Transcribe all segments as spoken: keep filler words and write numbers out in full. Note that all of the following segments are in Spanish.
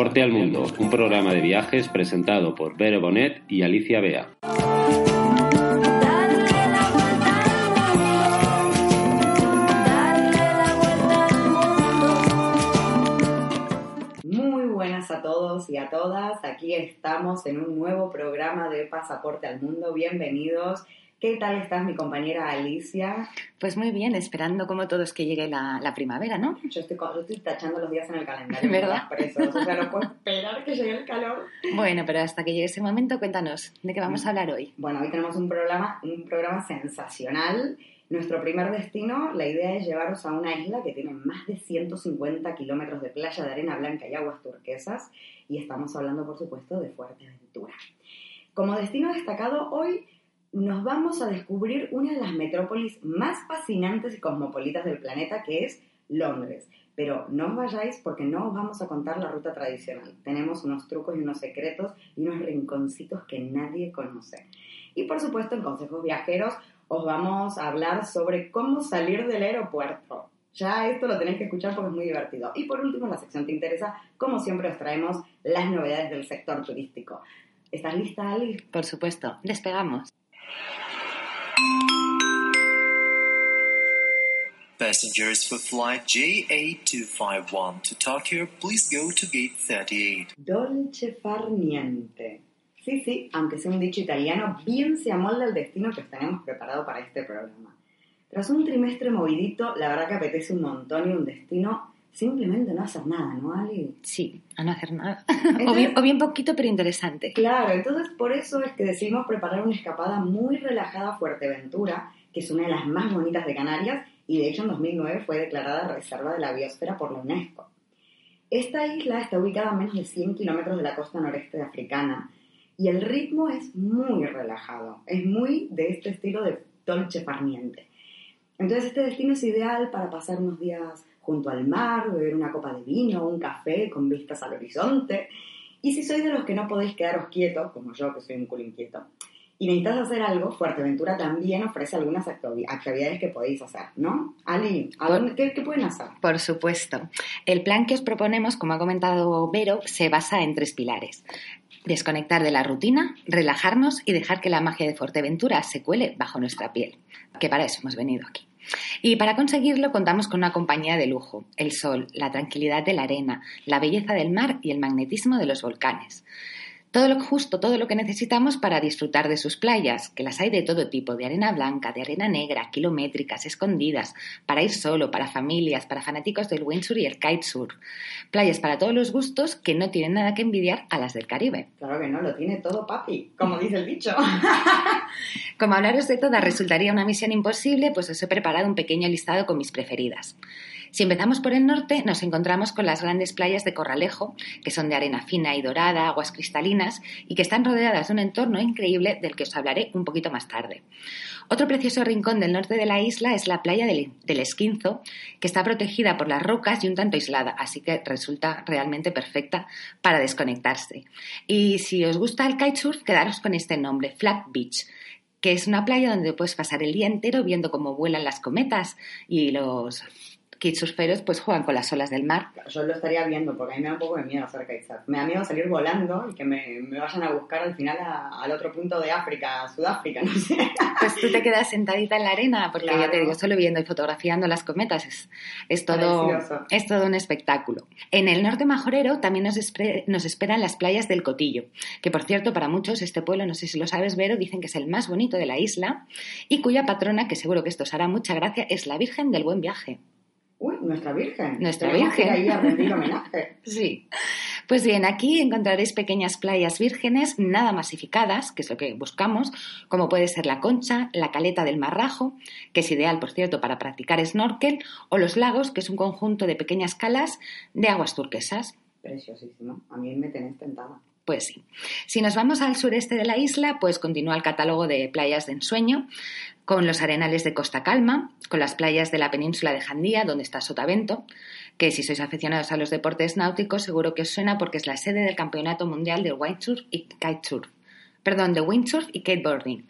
Pasaporte al Mundo, un programa de viajes presentado por Vero Bonet y Alicia Bea. Muy buenas a todos y a todas, aquí estamos en un nuevo programa de Pasaporte al Mundo, bienvenidos. ¿Qué tal estás, mi compañera Alicia? Pues muy bien, esperando como todos que llegue la, la primavera, ¿no? Yo estoy, yo estoy tachando los días en el calendario. ¿Verdad? Presos, o sea, no puedo esperar que llegue el calor. Bueno, pero hasta que llegue ese momento, cuéntanos, ¿de qué vamos a hablar hoy? Bueno, hoy tenemos un programa, un programa sensacional. Nuestro primer destino, la idea es llevaros a una isla que tiene más de ciento cincuenta kilómetros de playa de arena blanca y aguas turquesas. Y estamos hablando, por supuesto, de Fuerteventura. Como destino destacado hoy, nos vamos a descubrir una de las metrópolis más fascinantes y cosmopolitas del planeta, que es Londres. Pero no os vayáis porque no os vamos a contar la ruta tradicional. Tenemos unos trucos y unos secretos y unos rinconcitos que nadie conoce. Y por supuesto, en Consejos Viajeros os vamos a hablar sobre cómo salir del aeropuerto. Ya esto lo tenéis que escuchar porque es muy divertido. Y por último, en la sección Te Interesa, como siempre, os traemos las novedades del sector turístico. ¿Estás lista, Ali? Por supuesto. Despegamos. Passengers for flight J A two five one to Tokyo, please go to gate thirty-eight. Dolce far niente. Sí, sí, aunque sea un dicho italiano, bien se amolda el destino que tenemos preparado para este programa. Tras un trimestre movidito, la verdad que apetece un montón y un destino simplemente no hacer nada, ¿no, Ali? Sí, a no hacer nada. Entonces, o, bien, o bien poquito, pero interesante. Claro, entonces por eso es que decidimos preparar una escapada muy relajada a Fuerteventura, que es una de las más bonitas de Canarias, y de hecho en dos mil nueve fue declarada Reserva de la Biosfera por la UNESCO. Esta isla está ubicada a menos de cien kilómetros de la costa noreste africana, y el ritmo es muy relajado, es muy de este estilo de dolce far niente. Entonces este destino es ideal para pasar unos días junto al mar, beber una copa de vino, un café con vistas al horizonte. Y si sois de los que no podéis quedaros quietos, como yo que soy un culo inquieto, y necesitas hacer algo, Fuerteventura también ofrece algunas actividades que podéis hacer, ¿no? Ali, ¿a dónde, qué, ¿qué pueden hacer? Por supuesto. El plan que os proponemos, como ha comentado Vero, se basa en tres pilares. Desconectar de la rutina, relajarnos y dejar que la magia de Fuerteventura se cuele bajo nuestra piel. Que para eso hemos venido aquí. Y para conseguirlo contamos con una compañía de lujo, el sol, la tranquilidad de la arena, la belleza del mar y el magnetismo de los volcanes. Todo lo justo, todo lo que necesitamos para disfrutar de sus playas, que las hay de todo tipo, de arena blanca, de arena negra, kilométricas, escondidas, para ir solo, para familias, para fanáticos del windsurf y el kitesurf. Playas para todos los gustos que no tienen nada que envidiar a las del Caribe. Claro que no, lo tiene todo papi, como dice el dicho. Como hablaros de todas resultaría una misión imposible, pues os he preparado un pequeño listado con mis preferidas. Si empezamos por el norte, nos encontramos con las grandes playas de Corralejo, que son de arena fina y dorada, aguas cristalinas y que están rodeadas de un entorno increíble del que os hablaré un poquito más tarde. Otro precioso rincón del norte de la isla es la playa del, del Esquinzo, que está protegida por las rocas y un tanto aislada, así que resulta realmente perfecta para desconectarse. Y si os gusta el kitesurf, quedaros con este nombre, Flat Beach, que es una playa donde puedes pasar el día entero viendo cómo vuelan las cometas y los kitesurferos pues juegan con las olas del mar. Yo lo estaría viendo porque a mí me da un poco de miedo hacer kitesurf. Me da miedo salir volando y que me, me vayan a buscar al final a, al otro punto de África, a Sudáfrica, no sé. Pues tú te quedas sentadita en la arena porque claro, ya te digo, solo viendo y fotografiando las cometas es, es, todo, es todo un espectáculo. En el norte majorero también nos, espre, nos esperan las playas del Cotillo, que por cierto para muchos este pueblo, no sé si lo sabes Vero, dicen que es el más bonito de la isla y cuya patrona, que seguro que esto os hará mucha gracia, es la Virgen del Buen Viaje. Uy, nuestra Virgen. Nuestra Virgen. Ahí a rendir homenaje. Sí. Pues bien, aquí encontraréis pequeñas playas vírgenes nada masificadas, que es lo que buscamos, como puede ser la Concha, la Caleta del Marrajo, que es ideal, por cierto, para practicar snorkel, o los lagos, que es un conjunto de pequeñas calas de aguas turquesas. Preciosísimo. A mí me tenés tentada. Pues sí. Si nos vamos al sureste de la isla, pues continúa el catálogo de playas de ensueño, con los arenales de Costa Calma, con las playas de la península de Jandía, donde está Sotavento, que si sois aficionados a los deportes náuticos seguro que os suena porque es la sede del Campeonato Mundial de Windsurf y Kitesurf, perdón, de Windsurf y Kiteboarding,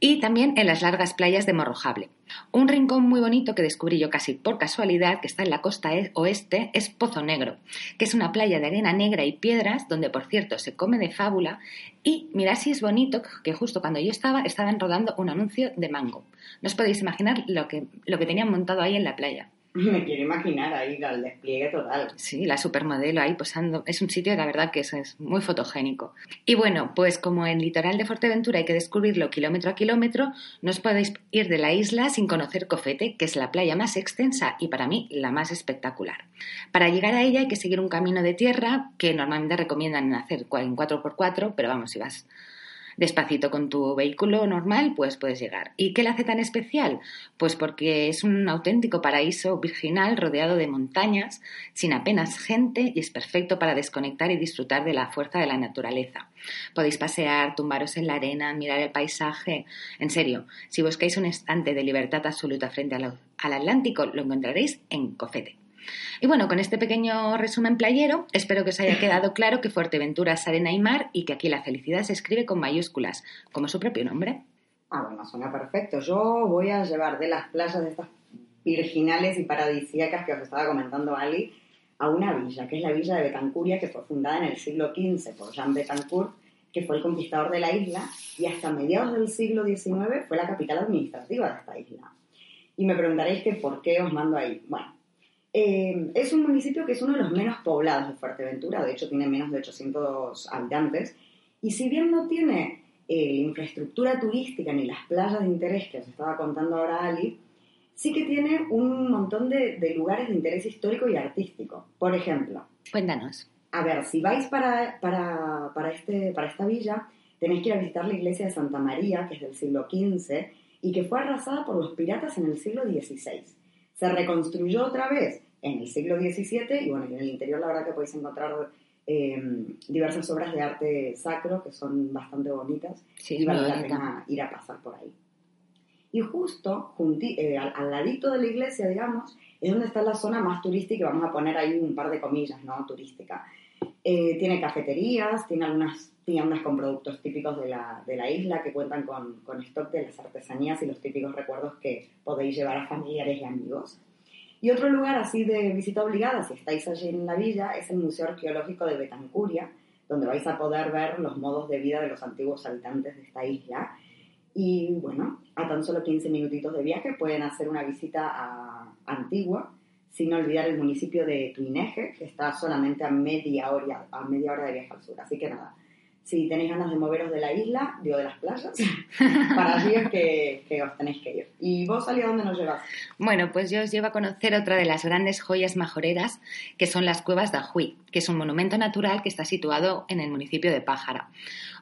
y también en las largas playas de Morro Jable. Un rincón muy bonito que descubrí yo casi por casualidad, que está en la costa oeste, es Pozo Negro, que es una playa de arena negra y piedras, donde por cierto se come de fábula. Y mirad si es bonito, que justo cuando yo estaba, estaban rodando un anuncio de mango. No os podéis imaginar lo que, lo que tenían montado ahí en la playa. Me quiero imaginar ahí el despliegue total. Sí, la supermodelo ahí posando. Es un sitio, la verdad, que es, es muy fotogénico. Y bueno, pues como en el litoral de Fuerteventura hay que descubrirlo kilómetro a kilómetro, no os podéis ir de la isla sin conocer Cofete, que es la playa más extensa y para mí la más espectacular. Para llegar a ella hay que seguir un camino de tierra que normalmente recomiendan hacer en cuatro por cuatro, pero vamos, si vas despacito con tu vehículo normal, pues puedes llegar. ¿Y qué la hace tan especial? Pues porque es un auténtico paraíso virginal rodeado de montañas, sin apenas gente, y es perfecto para desconectar y disfrutar de la fuerza de la naturaleza. Podéis pasear, tumbaros en la arena, mirar el paisaje. En serio, si buscáis un instante de libertad absoluta frente al, al Atlántico, lo encontraréis en Cofete. Y bueno, con este pequeño resumen playero, espero que os haya quedado claro que Fuerteventura es arena y mar y que aquí la felicidad se escribe con mayúsculas, como su propio nombre. Ah, bueno, suena perfecto. Yo voy a llevar de las playas de estas virginales y paradisíacas que os estaba comentando Ali a una villa, que es la villa de Betancuria, que fue fundada en el siglo quince por Jean Betancourt, que fue el conquistador de la isla, y hasta mediados del siglo diecinueve fue la capital administrativa de esta isla. Y me preguntaréis que por qué os mando ahí. Bueno, Eh, es un municipio que es uno de los menos poblados de Fuerteventura, de hecho tiene menos de ochocientos habitantes, y si bien no tiene eh, infraestructura turística ni las playas de interés que os estaba contando ahora Ali, sí que tiene un montón de, de lugares de interés histórico y artístico. Por ejemplo... Cuéntanos. A ver, si vais para, para, para, este, para esta villa, tenéis que ir a visitar la iglesia de Santa María, que es del siglo quince, y que fue arrasada por los piratas en el siglo dieciséis. Se reconstruyó otra vez en el siglo diecisiete, y bueno, en el interior la verdad que podéis encontrar eh, diversas obras de arte sacro que son bastante bonitas, sí, y vale la pena ir a pasar por ahí. Y justo junti, eh, al, al ladito de la iglesia, digamos, es donde está la zona más turística, y vamos a poner ahí un par de comillas, ¿no?, turística. Eh, tiene cafeterías, tiene algunas tiendas con productos típicos de la, de la isla que cuentan con, con stock de las artesanías y los típicos recuerdos que podéis llevar a familiares y amigos. Y otro lugar así de visita obligada, si estáis allí en la villa, es el Museo Arqueológico de Betancuria, donde vais a poder ver los modos de vida de los antiguos habitantes de esta isla. Y bueno, a tan solo quince minutitos de viaje pueden hacer una visita a Antigua, sin olvidar el municipio de Tuineje, que está solamente a media hora, a media hora de viaje al sur. Así que nada, si tenéis ganas de moveros de la isla, digo de las playas, para allí es que, que os tenéis que ir. ¿Y vos, Ali, a dónde nos llevas? Bueno, pues yo os llevo a conocer otra de las grandes joyas majoreras, que son las cuevas de Ajuy, que es un monumento natural que está situado en el municipio de Pájara.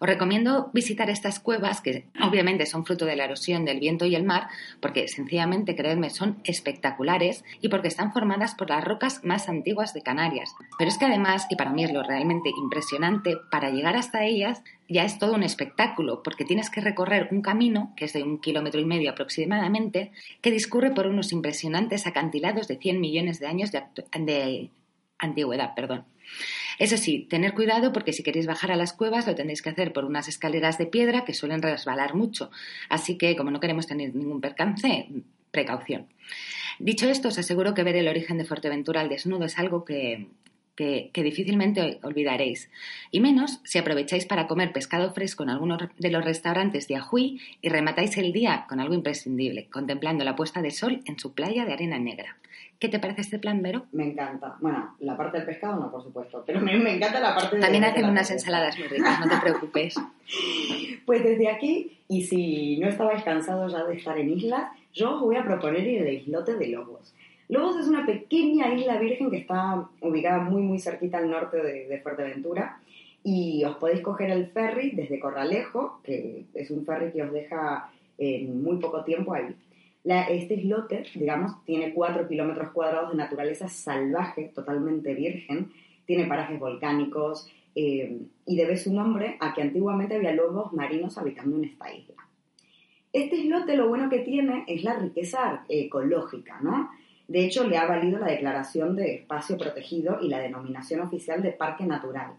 Os recomiendo visitar estas cuevas, que obviamente son fruto de la erosión del viento y el mar, porque sencillamente, creedme, son espectaculares y porque están formadas por las rocas más antiguas de Canarias. Pero es que además, y para mí es lo realmente impresionante, para llegar hasta ellas ya es todo un espectáculo, porque tienes que recorrer un camino, que es de un kilómetro y medio aproximadamente, que discurre por unos impresionantes acantilados de cien millones de años de, actu- de antigüedad, perdón. Eso sí, tener cuidado porque si queréis bajar a las cuevas lo tendréis que hacer por unas escaleras de piedra que suelen resbalar mucho, así que como no queremos tener ningún percance, precaución. Dicho esto, os aseguro que ver el origen de Fuerteventura al desnudo es algo que, que, que difícilmente olvidaréis, y menos si aprovecháis para comer pescado fresco en algunos de los restaurantes de Ajuy y rematáis el día con algo imprescindible, contemplando la puesta de sol en su playa de arena negra. ¿Qué te parece este plan, Vero? Me encanta. Bueno, la parte del pescado no, por supuesto, pero me, me encanta la parte del pescado. También hacen unas ensaladas muy ricas, no te preocupes. Pues desde aquí, y si no estabais cansados ya de estar en islas, yo os voy a proponer ir al Islote de Lobos. Lobos es una pequeña isla virgen que está ubicada muy, muy cerquita al norte de, de Fuerteventura, y os podéis coger el ferry desde Corralejo, que es un ferry que os deja en muy poco tiempo ahí. La, este islote, digamos, tiene cuatro kilómetros cuadrados de naturaleza salvaje, totalmente virgen, tiene parajes volcánicos eh, y debe su nombre a que antiguamente había lobos marinos habitando en esta isla. Este islote lo bueno que tiene es la riqueza ecológica, ¿no? De hecho, le ha valido la declaración de espacio protegido y la denominación oficial de parque natural.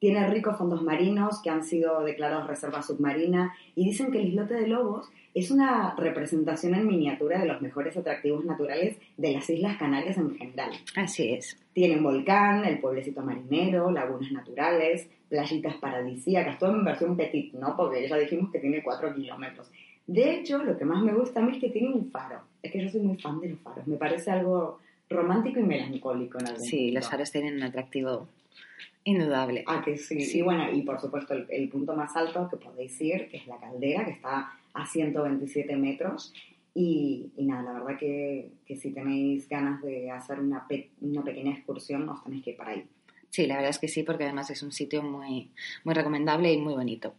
Tiene ricos fondos marinos que han sido declarados reserva submarina y dicen que el Islote de Lobos es una representación en miniatura de los mejores atractivos naturales de las Islas Canarias en general. Así es. Tiene un volcán, el pueblecito marinero, lagunas naturales, playitas paradisíacas, todo en versión petit, ¿no? Porque ya dijimos que tiene cuatro kilómetros. De hecho, lo que más me gusta a mí es que tiene un faro. Es que yo soy muy fan de los faros. Me parece algo romántico y melancólico en algún Sí, punto. Los faros tienen un atractivo indudable. Ah, que sí. Sí, bueno, y por supuesto el, el punto más alto que podéis ir, que es la caldera, que está a ciento veintisiete metros. Y, y nada, la verdad que, que si tenéis ganas de hacer una, pe- una pequeña excursión, os tenéis que ir para ahí. Sí, la verdad es que sí, porque además es un sitio muy, muy recomendable y muy bonito.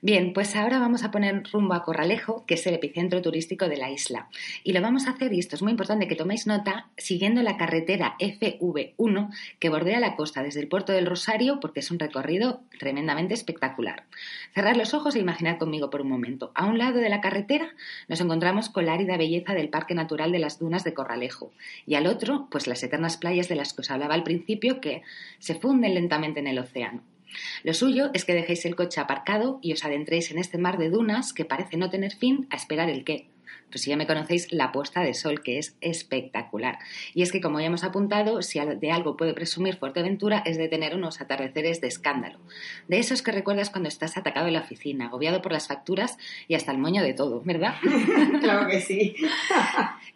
Bien, pues ahora vamos a poner rumbo a Corralejo, que es el epicentro turístico de la isla. Y lo vamos a hacer, y esto es muy importante que toméis nota, siguiendo la carretera efe uve uno que bordea la costa desde el puerto del Rosario, porque es un recorrido tremendamente espectacular. Cerrad los ojos e imaginad conmigo por un momento. A un lado de la carretera nos encontramos con la árida belleza del Parque Natural de las Dunas de Corralejo. Y al otro, pues las eternas playas de las que os hablaba al principio, que se funden lentamente en el océano. Lo suyo es que dejéis el coche aparcado y os adentréis en este mar de dunas que parece no tener fin a esperar el qué. Pues si ya me conocéis, la puesta de sol, que es espectacular. Y es que, como ya hemos apuntado, si de algo puede presumir Fuerteventura es de tener unos atardeceres de escándalo. De esos que recuerdas cuando estás atacado en la oficina, agobiado por las facturas y hasta el moño de todo, ¿verdad? Claro que sí.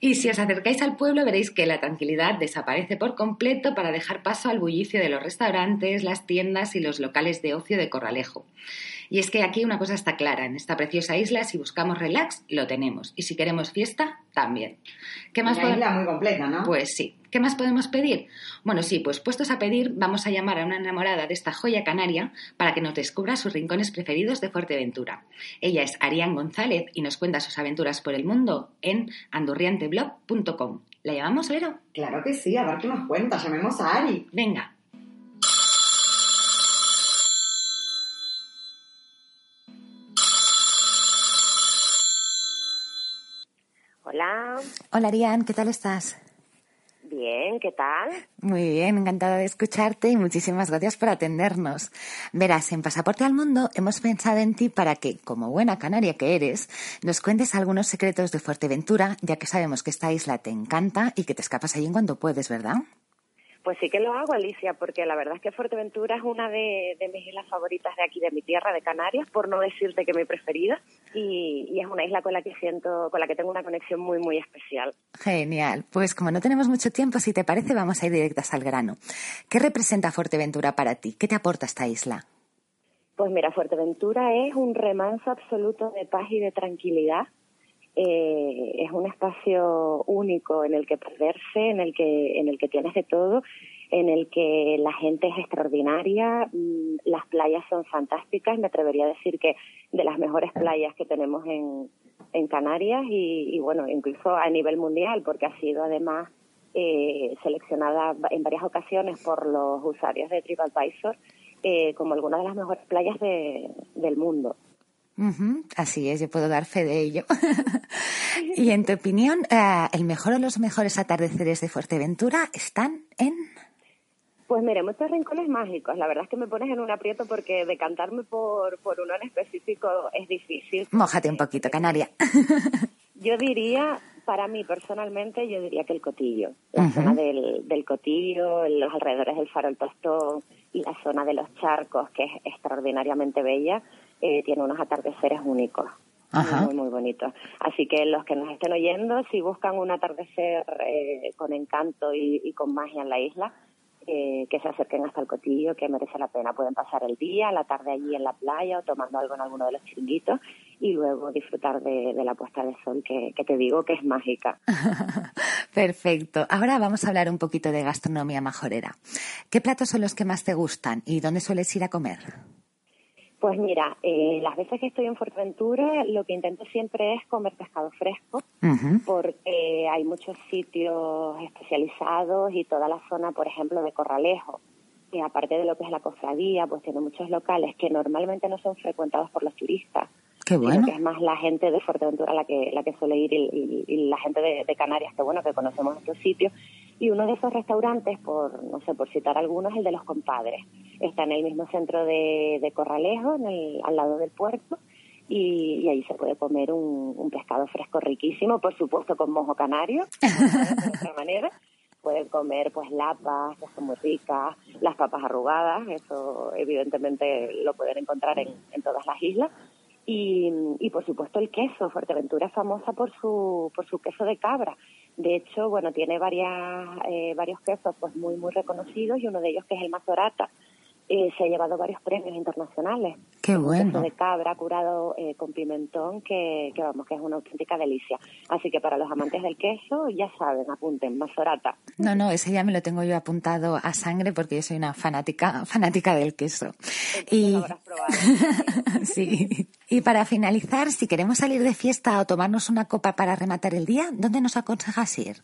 Y si os acercáis al pueblo veréis que la tranquilidad desaparece por completo para dejar paso al bullicio de los restaurantes, las tiendas y los locales de ocio de Corralejo. Y es que aquí una cosa está clara, en esta preciosa isla si buscamos relax, lo tenemos. Y si queremos fiesta, también. ¿Qué más podemos... isla muy completa, ¿no? Pues sí. ¿Qué más podemos pedir? Bueno, sí, pues puestos a pedir, vamos a llamar a una enamorada de esta joya canaria para que nos descubra sus rincones preferidos de Fuerteventura. Ella es Arián González y nos cuenta sus aventuras por el mundo en andurrianteblog punto com. ¿La llamamos, Vero? Claro que sí, a ver qué nos cuenta. Llamemos a Ari. Venga. Hola. Hola, Arián, ¿qué tal estás? Bien, ¿qué tal? Muy bien, encantada de escucharte y muchísimas gracias por atendernos. Verás, en Pasaporte al Mundo hemos pensado en ti para que, como buena canaria que eres, nos cuentes algunos secretos de Fuerteventura, ya que sabemos que esta isla te encanta y que te escapas allí en cuanto puedes, ¿verdad? Pues sí que lo hago, Alicia, porque la verdad es que Fuerteventura es una de, de mis islas favoritas de aquí, de mi tierra, de Canarias, por no decirte que mi preferida, y, y es una isla con la que siento, con la que tengo una conexión muy, muy especial. Genial. Pues como no tenemos mucho tiempo, si te parece, vamos a ir directas al grano. ¿Qué representa Fuerteventura para ti? ¿Qué te aporta esta isla? Pues mira, Fuerteventura es un remanso absoluto de paz y de tranquilidad. Eh, es un espacio único en el que perderse, en el que en el que tienes de todo, en el que la gente es extraordinaria, las playas son fantásticas, me atrevería a decir que de las mejores playas que tenemos en, en Canarias y, y bueno, incluso a nivel mundial, porque ha sido además eh, seleccionada en varias ocasiones por los usuarios de TripAdvisor eh, como alguna de las mejores playas de, del mundo. Uh-huh. Así es, yo puedo dar fe de ello. Y en tu opinión, uh, ¿el mejor o los mejores atardeceres de Fuerteventura están en...? Pues mira, muchos rincones mágicos. La verdad es que me pones en un aprieto porque decantarme por, por uno en específico es difícil. Mójate un poquito, Canaria. Yo diría, para mí personalmente, yo diría que el Cotillo. La uh-huh. zona del, del Cotillo, los alrededores del Farol Tostón y la zona de los charcos, que es extraordinariamente bella. Eh, tiene unos atardeceres únicos, Ajá. muy, muy bonitos. Así que los que nos estén oyendo, si buscan un atardecer eh, con encanto y, y con magia en la isla, eh, que se acerquen hasta el Cotillo, que merece la pena. Pueden pasar el día, la tarde allí en la playa o tomando algo en alguno de los chiringuitos y luego disfrutar de, de la puesta de sol, que, que te digo que es mágica. Perfecto. Ahora vamos a hablar un poquito de gastronomía majorera. ¿Qué platos son los que más te gustan y dónde sueles ir a comer? Pues mira, eh, las veces que estoy en Fuerteventura lo que intento siempre es comer pescado fresco, uh-huh. porque hay muchos sitios especializados y toda la zona, por ejemplo, de Corralejo, que aparte de lo que es la cofradía, pues tiene muchos locales que normalmente no son frecuentados por los turistas. Qué bueno. Sino que es más la gente de Fuerteventura la que la que suele ir y, y, y la gente de, de Canarias, que bueno, que conocemos estos sitios. Y uno de esos restaurantes, por no sé, por citar algunos, es el de Los Compadres. Está en el mismo centro de, de Corralejo, en el, al lado del puerto, y, y ahí se puede comer un, un pescado fresco riquísimo, por supuesto con mojo canario, de otra manera. Pueden comer pues lapas, que son muy ricas, las papas arrugadas, eso evidentemente lo pueden encontrar en, en todas las islas. Y, y por supuesto el queso. Fuerteventura es famosa por su por su queso de cabra. De hecho, bueno, tiene varias eh, varios quesos pues muy muy reconocidos, y uno de ellos, que es el Mazorata, eh, se ha llevado varios premios internacionales. ¡Qué bueno! Queso de cabra curado eh, con pimentón, que, que vamos, que es una auténtica delicia. Así que para los amantes del queso, ya saben, apunten, Mazorata. No, no, ese ya me lo tengo yo apuntado a sangre, porque yo soy una fanática fanática del queso. Y... lo habrás probado. Sí. Y para finalizar, si queremos salir de fiesta o tomarnos una copa para rematar el día, ¿dónde nos aconsejas ir?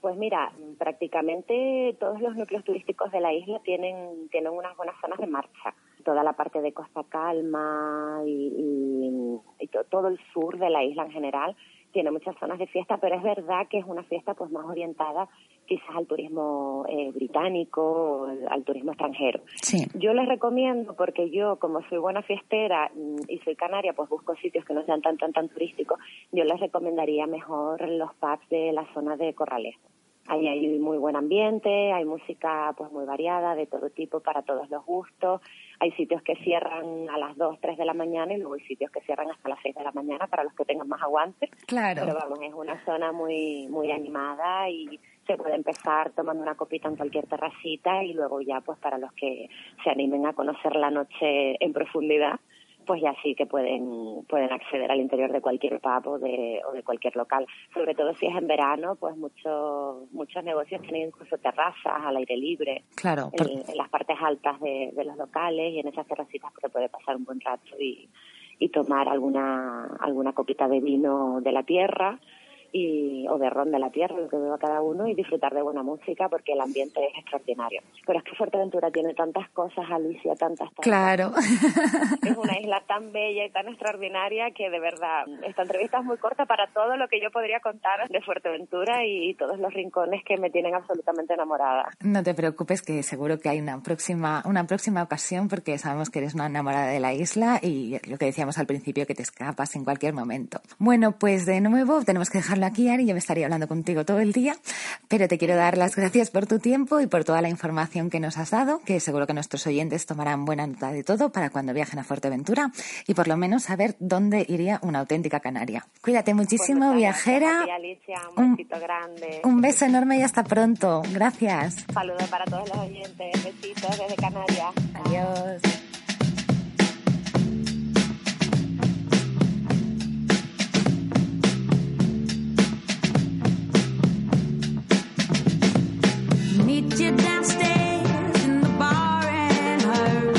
Pues mira, prácticamente todos los núcleos turísticos de la isla tienen tienen unas buenas zonas de marcha. Toda la parte de Costa Calma y, y, y to, todo el sur de la isla en general tiene muchas zonas de fiesta, pero es verdad que es una fiesta pues más orientada quizás al turismo eh, británico o al turismo extranjero. Sí. Yo les recomiendo, porque yo, como soy buena fiestera y soy canaria, pues busco sitios que no sean tan tan tan turísticos. Yo les recomendaría mejor los pubs de la zona de Corralejo. Ahí hay muy buen ambiente, hay música pues muy variada, de todo tipo, para todos los gustos. Hay sitios que cierran a las dos, tres de la mañana, y luego hay sitios que cierran hasta las seis de la mañana para los que tengan más aguante. Claro. Pero vamos, es una zona muy muy animada, y se puede empezar tomando una copita en cualquier terracita, y luego ya pues para los que se animen a conocer la noche en profundidad, pues ya sí que pueden pueden acceder al interior de cualquier pub o de, o de cualquier local. Sobre todo si es en verano, pues muchos muchos negocios tienen incluso terrazas al aire libre. Claro, pero... en, en las partes altas de, de los locales, y en esas terracitas se puede pasar un buen rato y, y tomar alguna alguna copita de vino de la tierra y o de ron de la tierra, lo que beba cada uno, y disfrutar de buena música, porque el ambiente es extraordinario. Pero es que Fuerteventura tiene tantas cosas, Alicia, tantas... tantas claro. Es una isla tan bella y tan extraordinaria que, de verdad, esta entrevista es muy corta para todo lo que yo podría contar de Fuerteventura y todos los rincones que me tienen absolutamente enamorada. No te preocupes, que seguro que hay una próxima una próxima ocasión, porque sabemos que eres una enamorada de la isla y lo que decíamos al principio, que te escapas en cualquier momento. Bueno, pues de nuevo tenemos que dejar aquí, Ari, yo me estaría hablando contigo todo el día, pero te quiero dar las gracias por tu tiempo y por toda la información que nos has dado, que seguro que nuestros oyentes tomarán buena nota de todo para cuando viajen a Fuerteventura y por lo menos saber dónde iría una auténtica canaria. Cuídate muchísimo, pues viajera. Ti, Alicia, un, un, grande. Un beso enorme y hasta pronto. Gracias. Saludos para todos los oyentes. Besitos desde Canarias. Adiós. You downstairs in the bar and her,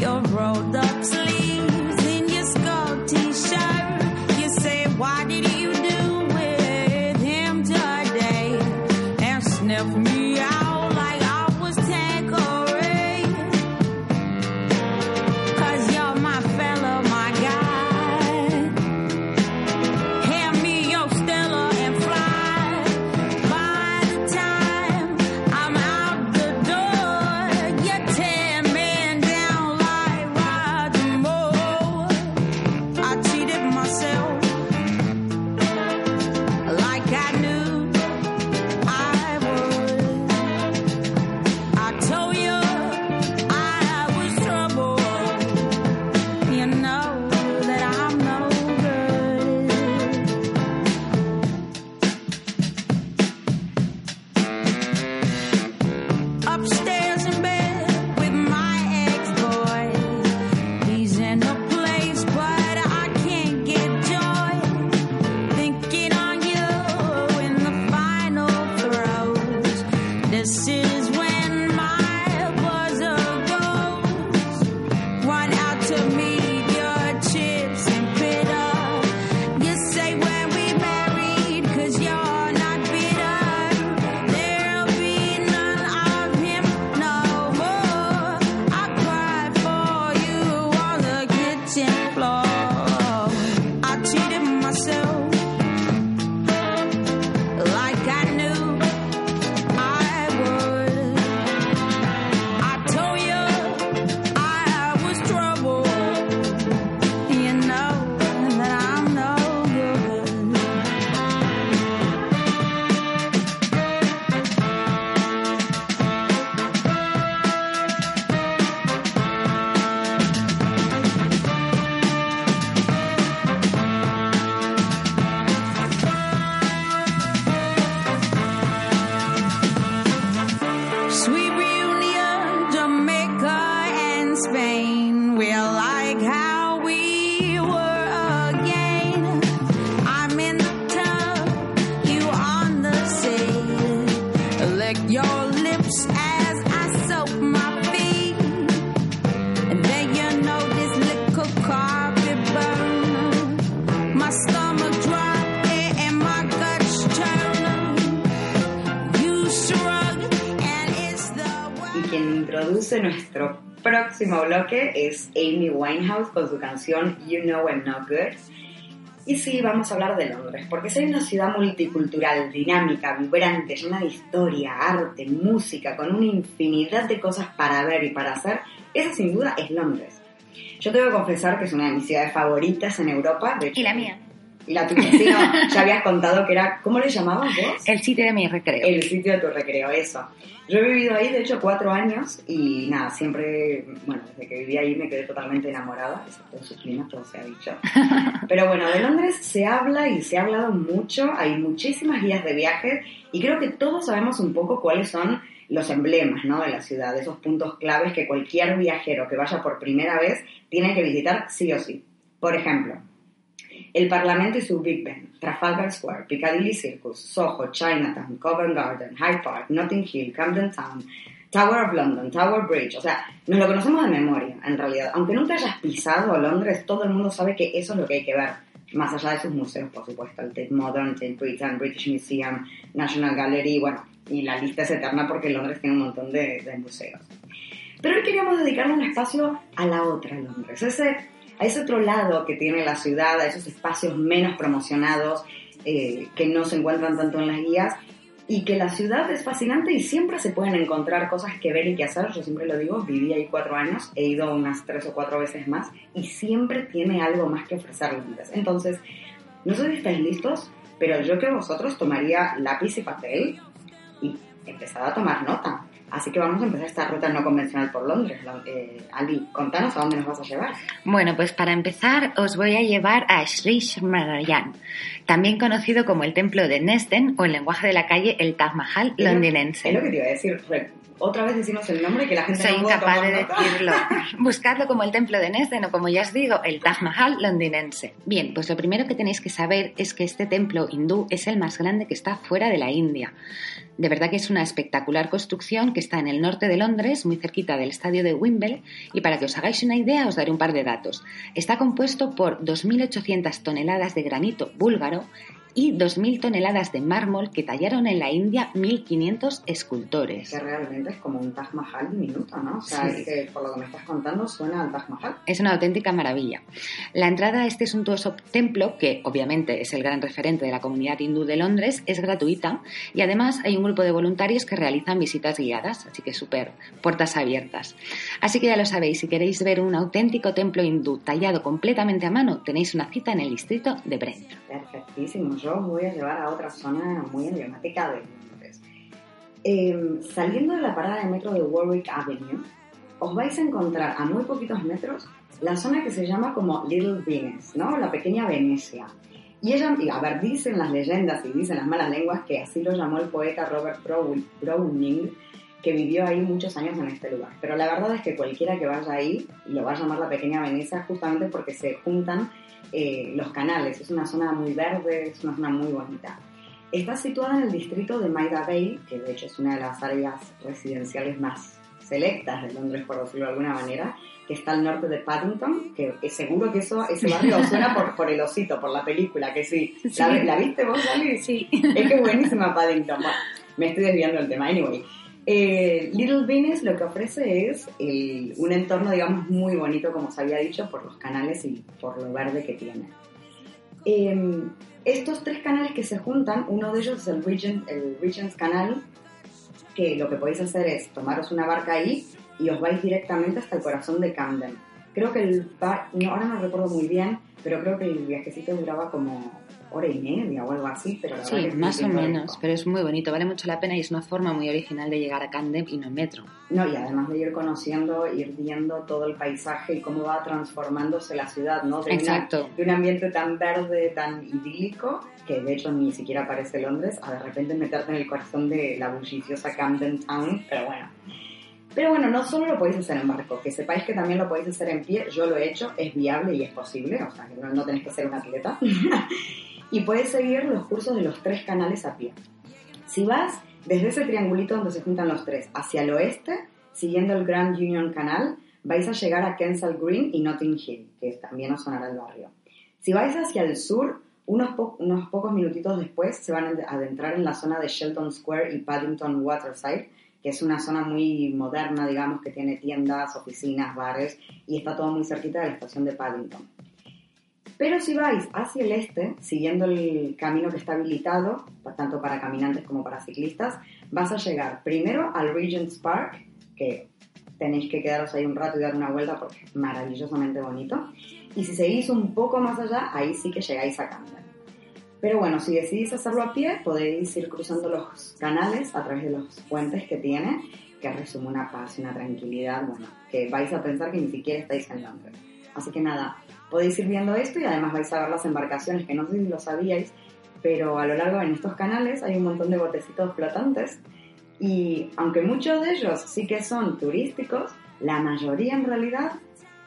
your rolled up sleeves in your skull t-shirt. You say, why did you do with him today? And sniff me out like I was Tanqueray. rain, we're like how we were again. I'm in the tub, you on the sea. Lick your lips as I soak my feet. And then you know this little carpet burn. My stomach drop and my guts turn. You shrug and it's the way. Y quien introduce nuestro próximo bloque es Amy Winehouse con su canción You Know I'm Not Good. Y sí, vamos a hablar de Londres, porque es una ciudad multicultural, dinámica, vibrante, llena de historia, arte, música, con una infinidad de cosas para ver y para hacer. Esa sin duda es Londres. Yo tengo que confesar que es una de mis ciudades favoritas en Europa. De hecho, y la mía. Y la tuya, sí, no, ya habías contado que era, ¿cómo le llamabas vos? El sitio de mi recreo. El sitio de tu recreo, eso. Yo he vivido ahí, de hecho, cuatro años y nada, siempre, bueno, desde que viví ahí me quedé totalmente enamorada, excepto de sus climas, todo se ha dicho. Pero bueno, de Londres se habla y se ha hablado mucho, hay muchísimas guías de viajes y creo que todos sabemos un poco cuáles son los emblemas, ¿no?, de la ciudad, esos puntos claves que cualquier viajero que vaya por primera vez tiene que visitar sí o sí. Por ejemplo, el Parlamento y su Big Ben, Trafalgar Square, Piccadilly Circus, Soho, Chinatown, Covent Garden, Hyde Park, Notting Hill, Camden Town, Tower of London, Tower Bridge, o sea, nos lo conocemos de memoria, en realidad. Aunque nunca hayas pisado Londres, todo el mundo sabe que eso es lo que hay que ver, más allá de sus museos, por supuesto, el Tate Modern, Tate Britain, British Museum, National Gallery, bueno, y la lista es eterna porque Londres tiene un montón de, de museos. Pero hoy queríamos dedicarle un espacio a la otra Londres, ese... a ese otro lado que tiene la ciudad, a esos espacios menos promocionados eh, que no se encuentran tanto en las guías y que la ciudad es fascinante y siempre se pueden encontrar cosas que ver y que hacer. Yo siempre lo digo, viví ahí cuatro años, he ido unas tres o cuatro veces más y siempre tiene algo más que ofrecer Londres. Entonces, no sé si estáis listos, pero yo que vosotros tomaría lápiz y papel y empezad a tomar nota. Así que vamos a empezar esta ruta no convencional por Londres. Eh, Ali, contanos a dónde nos vas a llevar. Bueno, pues para empezar os voy a llevar a Sri Shamarayan, también conocido como el Templo de Nesden o el lenguaje de la calle el Taj Mahal londinense. Es lo que te iba a decir. Otra vez decimos el nombre que la gente Soy no puede incapaz de decirlo. Buscadlo como el Templo de Nesden o, como ya os digo, el Taj Mahal londinense. Bien, pues lo primero que tenéis que saber es que este templo hindú es el más grande que está fuera de la India. De verdad que es una espectacular construcción que está en el norte de Londres, muy cerquita del estadio de Wembley, y para que os hagáis una idea os daré un par de datos. Está compuesto por dos mil ochocientas toneladas de granito búlgaro y dos mil toneladas de mármol que tallaron en la India mil quinientos escultores. Que realmente es como un Taj Mahal diminuto, ¿no? O sea, sí. Es que por lo que me estás contando suena al Taj Mahal. Es una auténtica maravilla. La entrada a este suntuoso templo, que obviamente es el gran referente de la comunidad hindú de Londres, es gratuita y además hay un grupo de voluntarios que realizan visitas guiadas, así que súper puertas abiertas. Así que ya lo sabéis, si queréis ver un auténtico templo hindú tallado completamente a mano, tenéis una cita en el distrito de Brent. Perfectísimo. Yo os voy a llevar a otra zona muy emblemática de Londres. Eh, saliendo de la parada de metro de Warwick Avenue, os vais a encontrar a muy poquitos metros la zona que se llama como Little Venice, ¿no? La pequeña Venecia. Y ella, a ver, dicen las leyendas y dicen las malas lenguas que así lo llamó el poeta Robert Browning, que vivió ahí muchos años en este lugar. Pero la verdad es que cualquiera que vaya ahí lo va a llamar la pequeña Venecia justamente porque se juntan eh, los canales. Es una zona muy verde, es una zona muy bonita. Está situada en el distrito de Maida Vale, que de hecho es una de las áreas residenciales más selectas de Londres, por decirlo de alguna manera, que está al norte de Paddington, que seguro que eso ese barrio suena por, por el osito, por la película, que sí. sí. ¿La, ¿La viste vos, Lali? Sí. Es que es buenísima Paddington. Bueno, me estoy desviando del tema. Anyway. Eh, Little Venice lo que ofrece es el, un entorno, digamos, muy bonito, como os había dicho, por los canales y por lo verde que tiene. Eh, estos tres canales que se juntan, uno de ellos es el, Regent, el Regent's Canal, que lo que podéis hacer es tomaros una barca ahí y os vais directamente hasta el corazón de Camden. Creo que el bar, no, ahora no recuerdo muy bien, pero creo que el viajecito duraba como hora y media o algo así, pero la sí, verdad es más o menos, rico. Pero es muy bonito, vale mucho la pena y es una forma muy original de llegar a Camden y no en metro. No, y además de ir conociendo, ir viendo todo el paisaje y cómo va transformándose la ciudad, ¿no? De Exacto. Una, de un ambiente tan verde, tan idílico, que de hecho ni siquiera parece Londres, a de repente meterte en el corazón de la bulliciosa Camden Town, pero bueno. Pero bueno, no solo lo podéis hacer en barco, que sepáis que también lo podéis hacer en pie. Yo lo he hecho, es viable y es posible, o sea que no, no tenés que ser un atleta. Y podéis seguir los cursos de los tres canales a pie. Si vas desde ese triangulito donde se juntan los tres hacia el oeste, siguiendo el Grand Union Canal, vais a llegar a Kensal Green y Notting Hill, que también os sonará el barrio. Si vais hacia el sur, unos, po- unos pocos minutitos después se van a adentrar en la zona de Shelton Square y Paddington Waterside, que es una zona muy moderna, digamos, que tiene tiendas, oficinas, bares, y está todo muy cerquita de la estación de Paddington. Pero si vais hacia el este, siguiendo el camino que está habilitado, tanto para caminantes como para ciclistas, vas a llegar primero al Regent's Park, que tenéis que quedaros ahí un rato y dar una vuelta porque es maravillosamente bonito. Y si seguís un poco más allá, ahí sí que llegáis a Camden. Pero bueno, si decidís hacerlo a pie, podéis ir cruzando los canales a través de los puentes que tiene, que resume una paz y una tranquilidad, bueno, que vais a pensar que ni siquiera estáis en Londres. Así que nada, podéis ir viendo esto y además vais a ver las embarcaciones, que no sé si lo sabíais, pero a lo largo en estos canales hay un montón de botecitos flotantes, y aunque muchos de ellos sí que son turísticos, la mayoría en realidad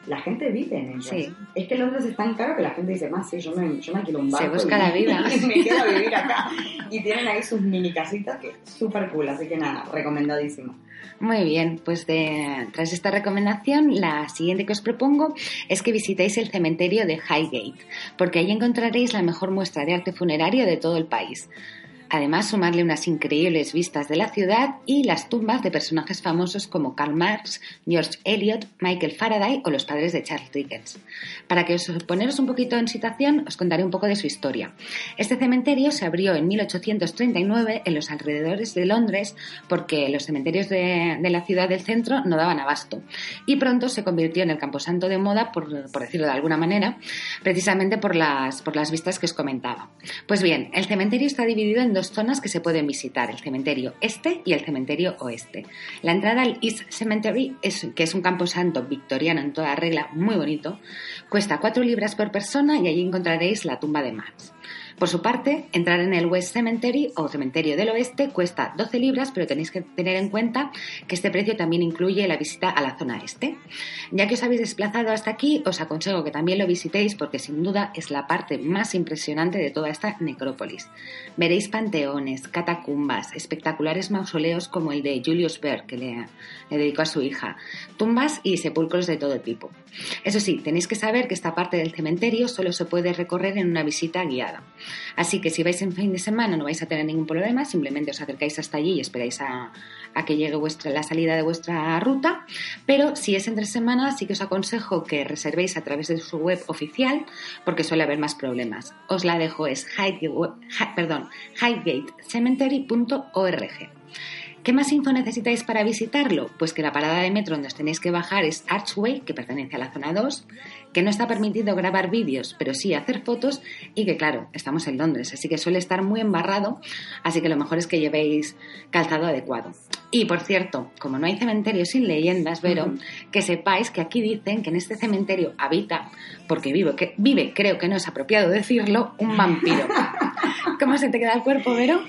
la gente vive en ellos. Sí. Es que Londres es tan caro que la gente dice, más sí, yo me, yo me alquilo un barco. Se busca y, la vida. Y me quedo a vivir acá. Y tienen ahí sus mini casitas, que es súper cool, así que nada, recomendadísimo. Muy bien, pues de, tras esta recomendación, la siguiente que os propongo es que visitéis el cementerio de Highgate, porque ahí encontraréis la mejor muestra de arte funerario de todo el país. Además, sumarle unas increíbles vistas de la ciudad y las tumbas de personajes famosos como Karl Marx, George Eliot, Michael Faraday o los padres de Charles Dickens. Para que os poneros un poquito en situación, os contaré un poco de su historia. Este cementerio se abrió en mil ochocientos treinta y nueve en los alrededores de Londres porque los cementerios de, de la ciudad del centro no daban abasto, y pronto se convirtió en el camposanto de moda, por, por decirlo de alguna manera, precisamente por las, por las vistas que os comentaba. Pues bien, el cementerio está dividido en dos zonas que se pueden visitar, el cementerio este y el cementerio oeste. La entrada al East Cemetery, es, que es un camposanto victoriano en toda regla, muy bonito, cuesta cuatro libras por persona y allí encontraréis la tumba de Marx. Por su parte, entrar en el West Cemetery o cementerio del oeste cuesta doce libras, pero tenéis que tener en cuenta que este precio también incluye la visita a la zona este. Ya que os habéis desplazado hasta aquí, os aconsejo que también lo visitéis porque sin duda es la parte más impresionante de toda esta necrópolis. Veréis panteones, catacumbas, espectaculares mausoleos como el de Julius Baer, que le, le dedicó a su hija, tumbas y sepulcros de todo tipo. Eso sí, tenéis que saber que esta parte del cementerio solo se puede recorrer en una visita guiada. Así que si vais en fin de semana no vais a tener ningún problema, simplemente os acercáis hasta allí y esperáis a, a que llegue vuestra, la salida de vuestra ruta. Pero si es entre semana sí que os aconsejo que reservéis a través de su web oficial porque suele haber más problemas. Os la dejo, es highgate cemetery punto org. ¿Qué más info necesitáis para visitarlo? Pues que la parada de metro donde os tenéis que bajar es Archway, que pertenece a la zona dos, que no está permitido grabar vídeos, pero sí hacer fotos, y que claro, estamos en Londres, así que suele estar muy embarrado, así que lo mejor es que llevéis calzado adecuado. Y por cierto, como no hay cementerio sin leyendas, Vero, uh-huh. que sepáis que aquí dicen que en este cementerio habita, porque vive, que vive, creo que no es apropiado decirlo, un vampiro. ¿Cómo se te queda el cuerpo, Vero?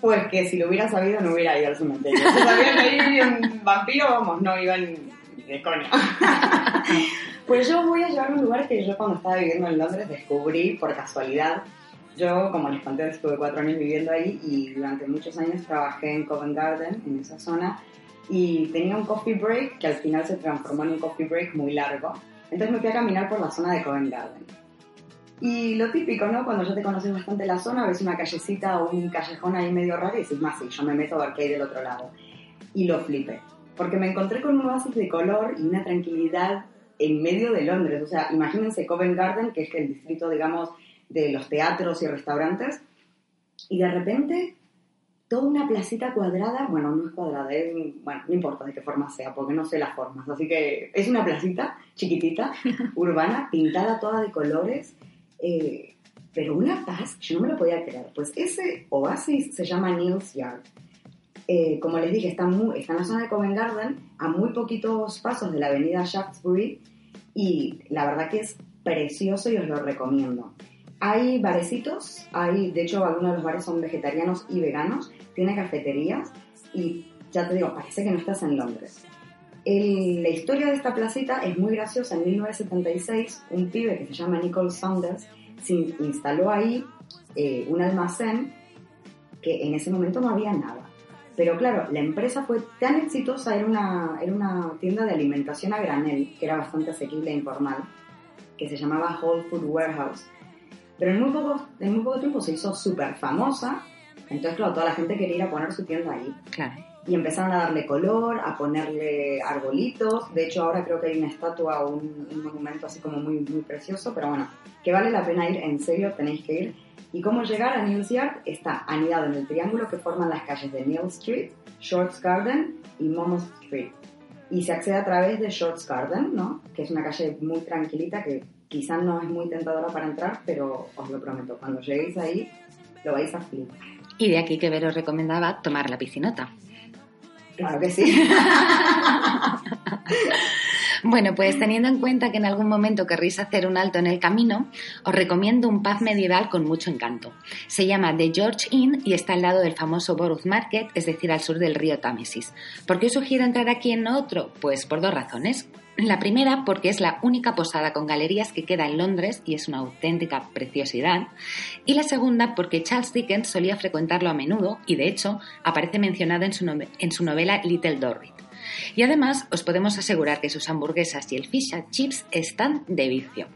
Pues que si lo hubiera sabido no hubiera ido al cementerio. Si sabía que iba un vampiro, vamos, no iba ni de coña. Pues yo voy a llevar a un lugar que yo cuando estaba viviendo en Londres descubrí por casualidad. Yo, como les conté, estuve cuatro años viviendo ahí y durante muchos años trabajé en Covent Garden, en esa zona, y tenía un coffee break que al final se transformó en un coffee break muy largo. Entonces me fui a caminar por la zona de Covent Garden. Y lo típico, ¿no? Cuando ya te conoces bastante la zona, ves una callecita o un callejón ahí medio raro y dices, más sí, yo me meto a ver qué hay del otro lado. Y lo flipé, porque me encontré con un oasis de color y una tranquilidad en medio de Londres. O sea, imagínense Covent Garden, que es el distrito, digamos, de los teatros y restaurantes, y de repente toda una placita cuadrada, bueno, no es cuadrada, es, bueno, no importa de qué forma sea, porque no sé las formas, así que es una placita chiquitita, urbana, pintada toda de colores. Eh, pero una paz, yo no me lo podía creer. Pues ese oasis se llama Neil's Yard. Eh, como les dije, está, muy, está en la zona de Covent Garden, a muy poquitos pasos de la avenida Shaftesbury, y la verdad que es precioso y os lo recomiendo. Hay barecitos, hay, de hecho algunos de los bares son vegetarianos y veganos, tiene cafeterías, y ya te digo, parece que no estás en Londres. El, la historia de esta placita es muy graciosa. En mil novecientos setenta y seis, un pibe que se llama Nicole Saunders se instaló ahí eh, un almacén que en ese momento no había nada. Pero claro, la empresa fue tan exitosa, era una, era una tienda de alimentación a granel, que era bastante asequible e informal, que se llamaba Whole Food Warehouse. Pero en muy poco, en muy poco tiempo se hizo súper famosa, entonces claro, toda la gente quería ir a poner su tienda allí. Claro. Y empezaron a darle color, a ponerle arbolitos. De hecho, ahora creo que hay una estatua o un, un monumento así como muy, muy precioso. Pero bueno, que vale la pena ir, en serio, tenéis que ir. Y cómo llegar a Neil's Yard está anidado en el triángulo que forman las calles de Neil Street, Short's Garden y Monmouth Street. Y se accede a través de Short's Garden, ¿no? Que es una calle muy tranquilita que quizás no es muy tentadora para entrar, pero os lo prometo, cuando lleguéis ahí lo vais a flipar. Y de aquí que Vero recomendaba tomar la piscinota. Claro que sí. Bueno, pues teniendo en cuenta que en algún momento querréis hacer un alto en el camino, os recomiendo un pub medieval con mucho encanto. Se llama The George Inn y está al lado del famoso Borough Market, es decir, al sur del río Támesis. ¿Por qué os sugiero entrar aquí en otro? Pues por dos razones. La primera, porque es la única posada con galerías que queda en Londres y es una auténtica preciosidad. Y la segunda, porque Charles Dickens solía frecuentarlo a menudo y, de hecho, aparece mencionado en su, no- en su novela Little Dorrit. Y además, os podemos asegurar que sus hamburguesas y el fish and chips están de vicio.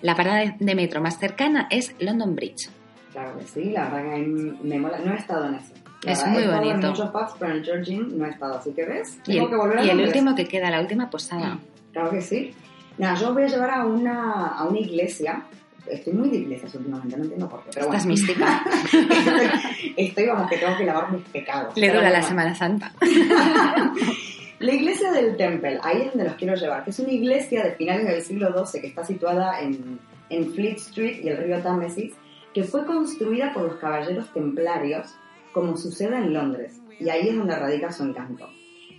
La parada de metro más cercana es London Bridge. Claro que sí, la verdad que me mola. No he estado en eso. La es muy bonito. He estado en muchos pubs, pero en el George Inn no he estado, así que ves. Tengo y el, que volver a y el último que queda, la última posada. Mm. Claro que sí. Nada, yo os voy a llevar a una, a una iglesia. Estoy muy de iglesias últimamente, no entiendo por qué. Pero Estás bueno. mística. estoy, estoy, vamos, que tengo que lavar mis pecados. Le dura la más. Semana Santa. La iglesia del Temple, ahí es donde los quiero llevar, que es una iglesia de finales del siglo doce que está situada en, en Fleet Street y el río Támesis, que fue construida por los caballeros templarios, como sucede en Londres, y ahí es donde radica su encanto.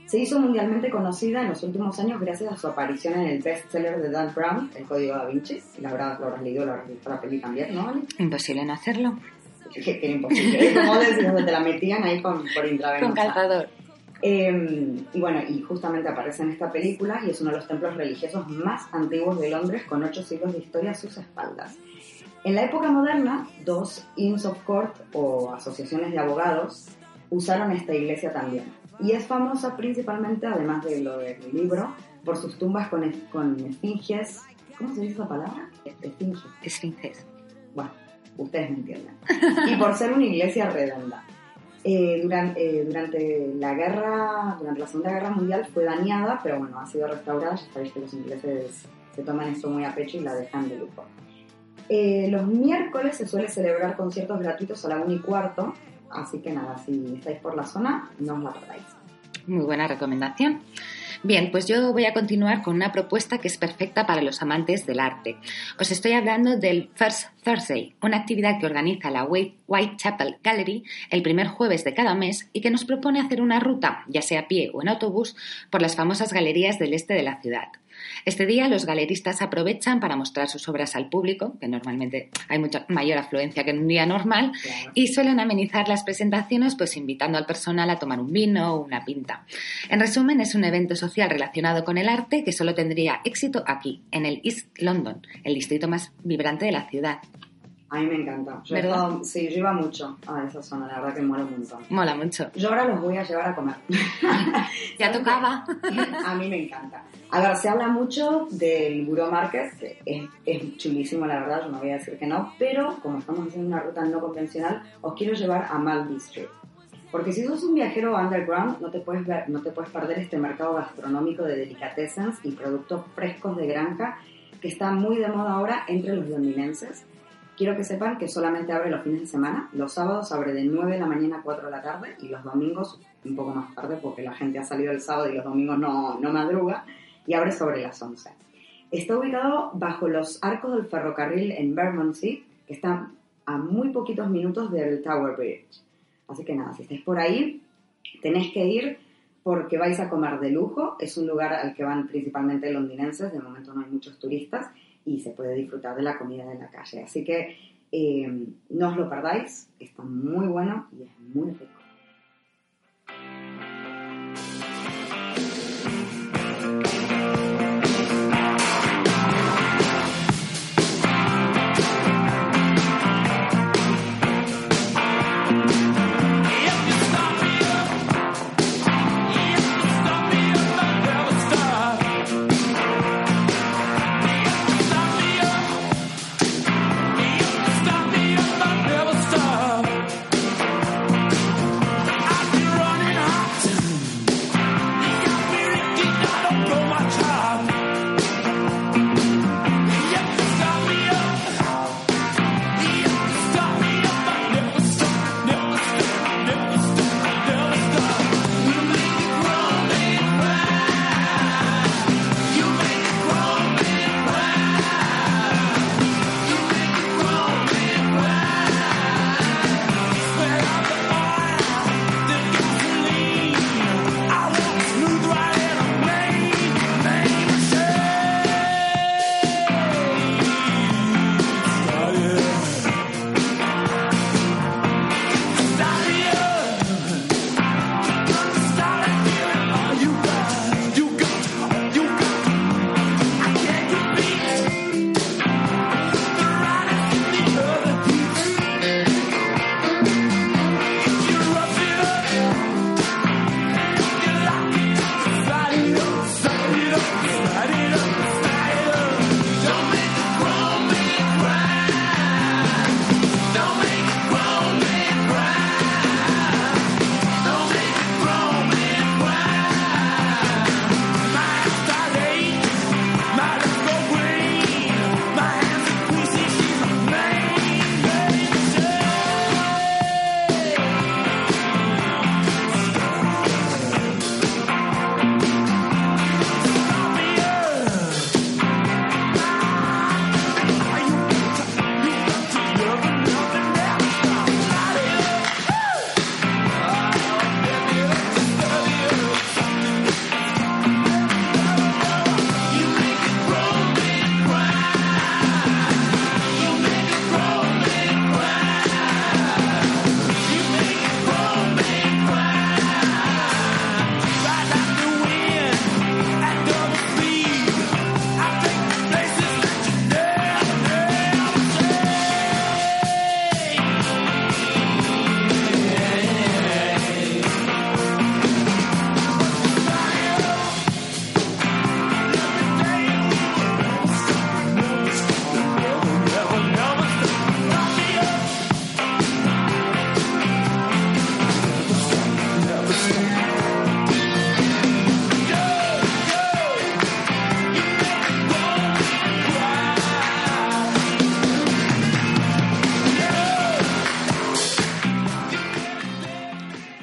Se hizo mundialmente conocida en los últimos años gracias a su aparición en el bestseller de Dan Brown, El Código Da Vinci. La habrás, lo habrás leído, lo habrás visto la peli también, ¿no? Imposible no hacerlo. Es que, que era imposible. Es como decir, donde te la metían ahí con, por intravenosa. Con calzador. Eh, y bueno, y justamente aparece en esta película y es uno de los templos religiosos más antiguos de Londres, con ocho siglos de historia a sus espaldas. En la época moderna, dos Inns of Court o asociaciones de abogados usaron esta iglesia también. Y es famosa principalmente, además de lo del libro, por sus tumbas con, es, con esfinges. ¿Cómo se dice esa palabra? Esfinges. Esfinges. Bueno, ustedes me entienden. Y por ser una iglesia redonda. Eh, durante, eh, durante la guerra, durante la Segunda Guerra Mundial fue dañada, pero bueno, ha sido restaurada. Ya sabéis que los ingleses se toman esto muy a pecho y la dejan de lujo. Eh, los miércoles se suele celebrar conciertos gratuitos a la una y cuarto. Así que nada, si estáis por la zona, no os la perdáis. Muy buena recomendación. Bien, pues yo voy a continuar con una propuesta que es perfecta para los amantes del arte. Os estoy hablando del First Thursday, una actividad que organiza la Whitechapel Gallery el primer jueves de cada mes y que nos propone hacer una ruta, ya sea a pie o en autobús, por las famosas galerías del este de la ciudad. Este día los galeristas aprovechan para mostrar sus obras al público, que normalmente hay mucha mayor afluencia que en un día normal, claro. Y suelen amenizar las presentaciones pues invitando al personal a tomar un vino o una pinta. En resumen, es un evento social relacionado con el arte que solo tendría éxito aquí, en el East London, el distrito más vibrante de la ciudad. A mí me encanta. Yo he estado, sí, yo iba mucho a esa zona, la verdad que mola un montón. Mola mucho. Yo ahora los voy a llevar a comer. Ya tocaba. A mí me encanta. A ver, se habla mucho del Borough Market, que es, es chulísimo, la verdad, yo no voy a decir que no, pero como estamos haciendo una ruta no convencional, os quiero llevar a Malby Street. Porque si sos un viajero underground, no te puedes ver, no te puedes perder este mercado gastronómico de delicatessens y productos frescos de granja que está muy de moda ahora entre los londinenses. Quiero que sepan que solamente abre los fines de semana. Los sábados abre de nueve de la mañana a cuatro de la tarde y los domingos un poco más tarde porque la gente ha salido el sábado y los domingos no, no madruga, y abre sobre las once. Está ubicado bajo los arcos del ferrocarril en Bermondsey, que está a muy poquitos minutos del Tower Bridge. Así que nada, si estáis por ahí, tenéis que ir porque vais a comer de lujo. Es un lugar al que van principalmente londinenses, de momento no hay muchos turistas, y se puede disfrutar de la comida de la calle. Así que eh, no os lo perdáis, está muy bueno y es muy rico.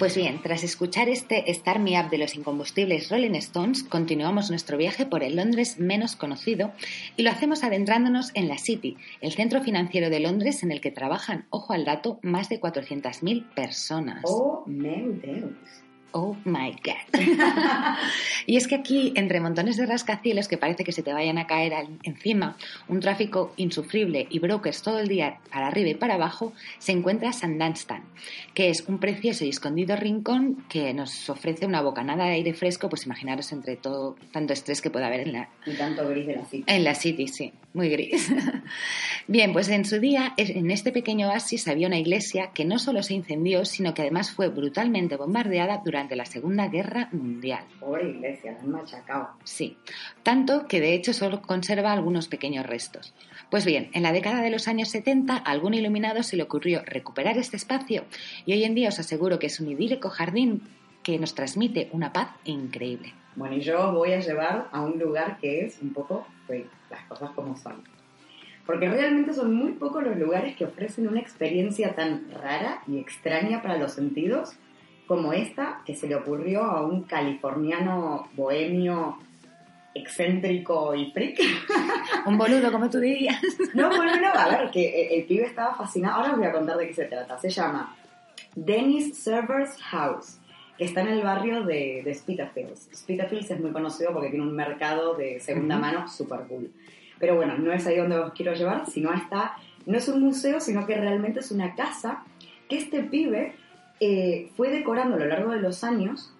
Pues bien, tras escuchar este Start Me Up de los incombustibles Rolling Stones, continuamos nuestro viaje por el Londres menos conocido y lo hacemos adentrándonos en la City, el centro financiero de Londres en el que trabajan, ojo al dato, más de cuatrocientas mil personas. ¡Oh, meu Deus! Oh my God. Y es que aquí, entre montones de rascacielos que parece que se te vayan a caer encima, un tráfico insufrible y brokers todo el día para arriba y para abajo, se encuentra Sandanstan, que es un precioso y escondido rincón que nos ofrece una bocanada de aire fresco, pues imaginaros entre todo tanto estrés que puede haber en la... Y tanto gris de la City. En la City, sí, muy gris. Bien, pues en su día, en este pequeño oasis había una iglesia que no solo se incendió, sino que además fue brutalmente bombardeada durante Durante la Segunda Guerra Mundial. Pobre iglesia, la han machacado. Sí, tanto que de hecho solo conserva algunos pequeños restos. Pues bien, en la década de los años setenta, a algún iluminado se le ocurrió recuperar este espacio y hoy en día os aseguro que es un idílico jardín que nos transmite una paz increíble. Bueno, y yo voy a llevar a un lugar que es un poco, pues, las cosas como son. Porque realmente son muy pocos los lugares que ofrecen una experiencia tan rara y extraña para los sentidos como esta, que se le ocurrió a un californiano bohemio excéntrico y freak. Un boludo, como tú dirías. No, boludo, a ver, que el, el pibe estaba fascinado. Ahora os voy a contar de qué se trata. Se llama Dennis Server's House, que está en el barrio de, de Spitalfields. Spitalfields es muy conocido porque tiene un mercado de segunda uh-huh. mano súper cool. Pero bueno, no es ahí donde os quiero llevar, sino está... No es un museo, sino que realmente es una casa que este pibe... Eh, fue decorando a lo largo de los años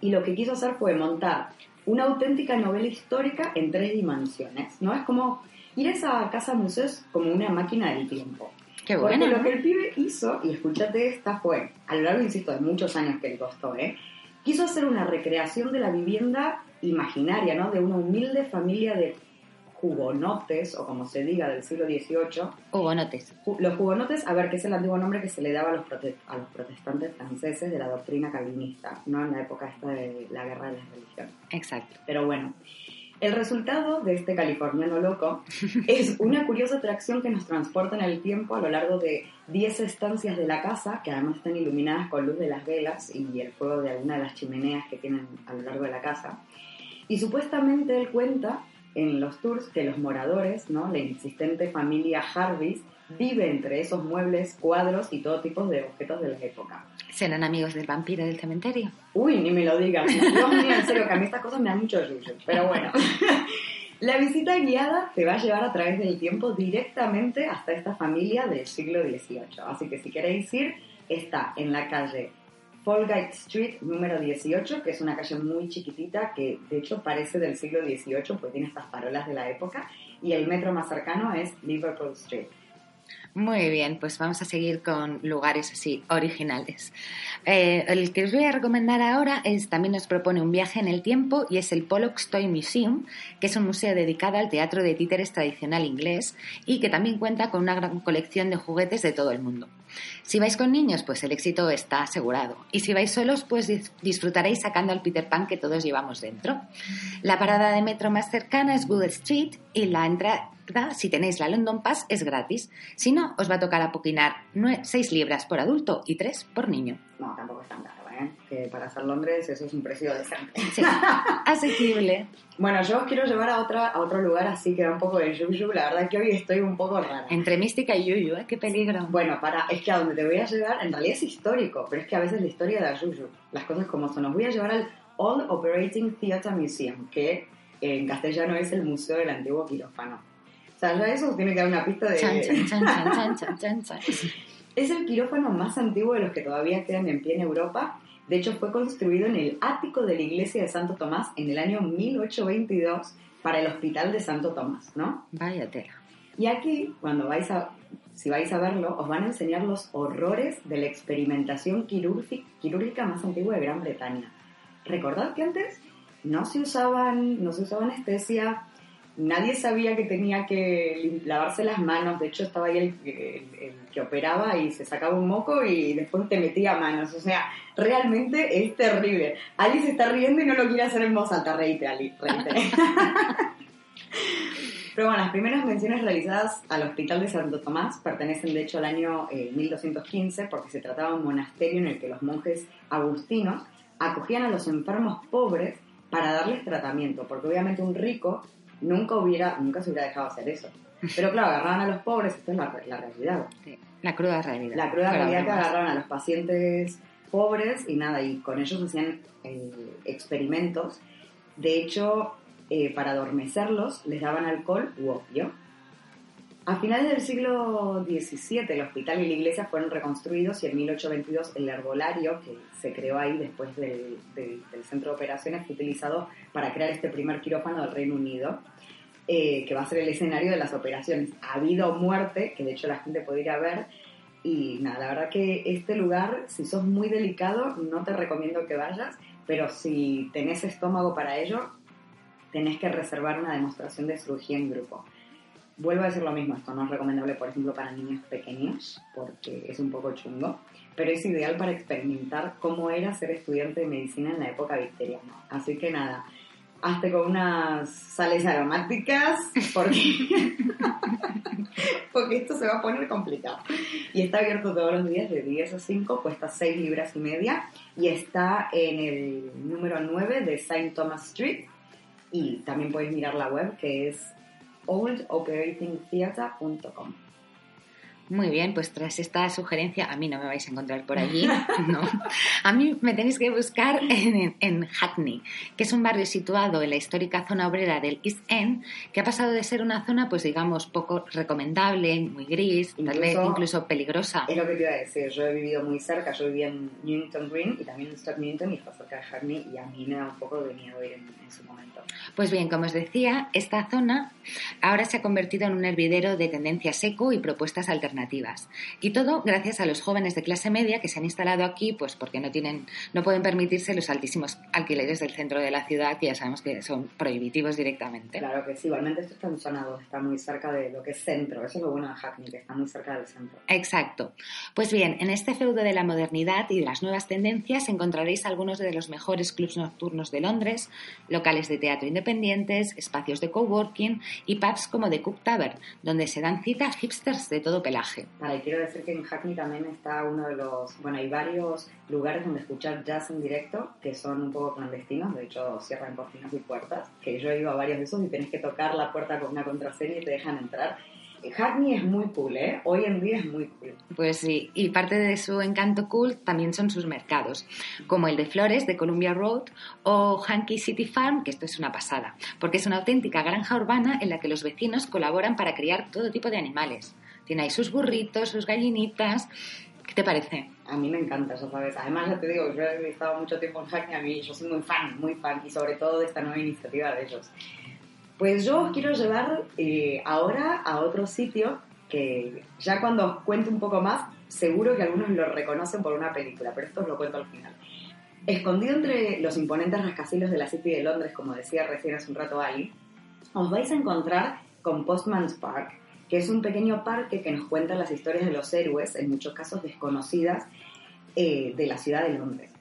y lo que quiso hacer fue montar una auténtica novela histórica en tres dimensiones, ¿no? Es como ir a esa casa museo como una máquina del tiempo. Qué bueno. Porque lo que el pibe hizo, y escúchate esta, fue, a lo largo, insisto, de muchos años que le costó, ¿eh? Quiso hacer una recreación de la vivienda imaginaria, ¿no? De una humilde familia de jugonotes, o como se diga, del siglo dieciocho. Jugonotes. Los jugonotes, a ver, que es el antiguo nombre que se le daba a los, prote- a los protestantes franceses de la doctrina calvinista, ¿no? En la época esta de la guerra de las religiones. Exacto. Pero bueno, el resultado de este californiano loco es una curiosa atracción que nos transporta en el tiempo a lo largo de diez estancias de la casa, que además están iluminadas con luz de las velas y el fuego de alguna de las chimeneas que tienen a lo largo de la casa. Y supuestamente él cuenta en los tours que los moradores, ¿no? La insistente familia Harvis vive entre esos muebles, cuadros y todo tipo de objetos de la época. ¿Serán amigos del vampiro del cementerio? Uy, ni me lo digas. No, mira, en serio, que a mí estas cosas me dan mucho yuyo. Pero bueno, la visita guiada te va a llevar a través del tiempo directamente hasta esta familia del siglo dieciocho. Así que si queréis ir, está en la calle Folgate Street número dieciocho, que es una calle muy chiquitita que de hecho parece del siglo dieciocho, pues tiene estas farolas de la época, y el metro más cercano es Liverpool Street. Muy bien, pues vamos a seguir con lugares así originales. Eh, el que os voy a recomendar ahora es, también nos propone un viaje en el tiempo y es el Pollock's Toy Museum, que es un museo dedicado al teatro de títeres tradicional inglés y que también cuenta con una gran colección de juguetes de todo el mundo. Si vais con niños, pues el éxito está asegurado. Y si vais solos, pues disfrutaréis sacando al Peter Pan que todos llevamos dentro. La parada de metro más cercana es Wood Street y la entrada, si tenéis la London Pass, es gratis. Si no, os va a tocar apoquinar seis libras por adulto y tres por niño. No, tampoco es tan caro, ¿eh? Que para hacer Londres eso es un precio decente. Sí, asequible. Bueno, yo os quiero llevar a, otra, a otro lugar así que da un poco de yuyu. La verdad es que hoy estoy un poco rara. Entre mística y yuyu, ¿eh? Qué peligro. Bueno, para, es que a donde te voy a llevar en realidad es histórico, pero es que a veces la historia da yuyu. Las cosas como son. Os voy a llevar al Old Operating Theatre Museum, que en castellano es el Museo del Antiguo Quirófano. O sea, ya eso tiene que dar una pista de... Chan, chan, chan, chan, chan, chan, chan. Es el quirófano más antiguo de los que todavía quedan en pie en Europa. De hecho, fue construido en el ático de la iglesia de Santo Tomás en el año mil ochocientos veintidós para el hospital de Santo Tomás, ¿no? Vaya tela. Y aquí, cuando vais a, si vais a verlo, os van a enseñar los horrores de la experimentación quirúrgica, quirúrgica más antigua de Gran Bretaña. Recordad que antes no se usaban, no se usaba anestesia. Nadie sabía que tenía que lavarse las manos. De hecho, estaba ahí el, el, el que operaba y se sacaba un moco y después te metía manos. O sea, realmente es terrible. Ali se está riendo y no lo quiere hacer en voz alta. Reíte, Ali, reíte. Pero bueno, las primeras menciones realizadas al hospital de Santo Tomás pertenecen de hecho al año eh, mil doscientos quince, porque se trataba de un monasterio en el que los monjes agustinos acogían a los enfermos pobres para darles tratamiento, porque obviamente un rico nunca hubiera, nunca se hubiera dejado hacer eso. Pero claro, agarraban a los pobres, esto es la, la realidad. Sí, la cruda realidad. La cruda realidad, que agarraban a los pacientes pobres y nada, y con ellos hacían eh, experimentos. De hecho, eh, para adormecerlos les daban alcohol u opio. A finales del siglo diecisiete, el hospital y la iglesia fueron reconstruidos y en mil ochocientos veintidós el herbolario que se creó ahí después del, del, del centro de operaciones fue utilizado para crear este primer quirófano del Reino Unido, eh, que va a ser el escenario de las operaciones. Ha habido muerte, que de hecho la gente puede ir a ver, y nada, la verdad que este lugar, si sos muy delicado, no te recomiendo que vayas, pero si tenés estómago para ello, tenés que reservar una demostración de cirugía en grupo. Vuelvo a decir lo mismo, esto no es recomendable, por ejemplo, para niños pequeños, porque es un poco chungo, pero es ideal para experimentar cómo era ser estudiante de medicina en la época victoriana. Así que nada, hazte con unas sales aromáticas, porque, porque esto se va a poner complicado. Y está abierto todos los días, de diez a cinco, cuesta seis libras y media, y está en el número nueve de Saint Thomas Street, y también podéis mirar la web, que es old operating theatre punto com. Muy bien, pues tras esta sugerencia, a mí no me vais a encontrar por allí, no. A mí me tenéis que buscar en, en Hackney, que es un barrio situado en la histórica zona obrera del East End, que ha pasado de ser una zona, pues digamos, poco recomendable, muy gris, incluso, tal vez incluso peligrosa. Es lo que te iba a decir, yo he vivido muy cerca, yo vivía en Newington Green y también en Stoke Newington y está cerca de Hackney y a mí me da un poco de miedo ir en, en su momento. Pues bien, como os decía, esta zona ahora se ha convertido en un hervidero de tendencia seco y propuestas alternativas. Y todo gracias a los jóvenes de clase media que se han instalado aquí, pues porque no tienen, no pueden permitirse los altísimos alquileres del centro de la ciudad, que ya sabemos que son prohibitivos directamente. Claro que sí, igualmente esto está en zona dos, está muy cerca de lo que es centro, eso es lo bueno de Hackney, que está muy cerca del centro. Exacto. Pues bien, en este feudo de la modernidad y de las nuevas tendencias encontraréis algunos de los mejores clubs nocturnos de Londres, locales de teatro independientes, espacios de coworking y pubs como The Cook Tavern, donde se dan cita a hipsters de todo pelaje. Vale, quiero decir que en Hackney también está uno de los... Bueno, hay varios lugares donde escuchar jazz en directo que son un poco clandestinos, de hecho cierran cortinas y puertas, que yo he ido a varios de esos y tenés que tocar la puerta con una contraseña y te dejan entrar. Hackney es muy cool, ¿eh? Hoy en día es muy cool. Pues sí, y parte de su encanto cool también son sus mercados, como el de Flores, de Columbia Road, o Hankey City Farm, que esto es una pasada, porque es una auténtica granja urbana en la que los vecinos colaboran para criar todo tipo de animales. Tiene ahí sus burritos, sus gallinitas. ¿Qué te parece? A mí me encanta, ya sabes. Además, ya te digo, yo he estado mucho tiempo en Hackney, a mí yo soy muy fan, muy fan, y sobre todo de esta nueva iniciativa de ellos. Pues yo os quiero llevar eh, ahora a otro sitio que ya cuando os cuente un poco más, seguro que algunos lo reconocen por una película, pero esto os lo cuento al final. Escondido entre los imponentes rascacielos de la City de Londres, como decía recién hace un rato Ali, os vais a encontrar con Postman's Park, que es un pequeño parque que nos cuenta las historias de los héroes, en muchos casos desconocidas, eh, de la ciudad de Londres.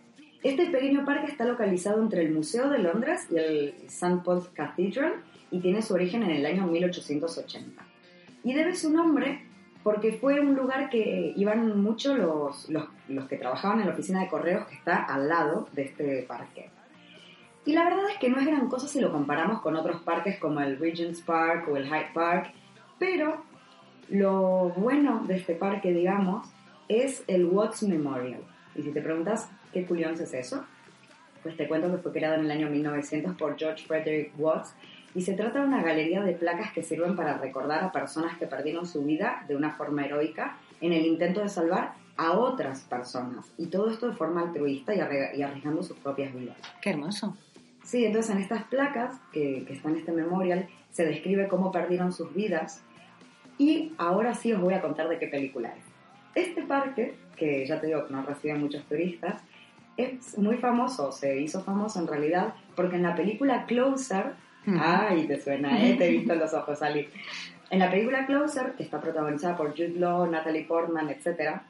Este pequeño parque está localizado entre el Museo de Londres y el Saint Paul's Cathedral y tiene su origen en el año mil ochocientos ochenta. Y debe su nombre porque fue un lugar que iban mucho los, los, los que trabajaban en la oficina de correos que está al lado de este parque. Y la verdad es que no es gran cosa si lo comparamos con otros parques como el Regent's Park o el Hyde Park. Pero lo bueno de este parque, digamos, es el Watts Memorial. Y si te preguntas qué culión es eso, pues te cuento que fue creado en el año mil novecientos por George Frederick Watts y se trata de una galería de placas que sirven para recordar a personas que perdieron su vida de una forma heroica en el intento de salvar a otras personas. Y todo esto de forma altruista y arriesgando sus propias vidas. ¡Qué hermoso! Sí, entonces en estas placas que, que están en este memorial se describe cómo perdieron sus vidas. Y ahora sí os voy a contar de qué película es. Este parque, que ya te digo que no recibe muchos turistas, es muy famoso, se hizo famoso en realidad, porque en la película Closer, mm. ay, te suena, ¿eh? Te he visto los ojos salir. En la película Closer, que está protagonizada por Jude Law, Natalie Portman, etcétera,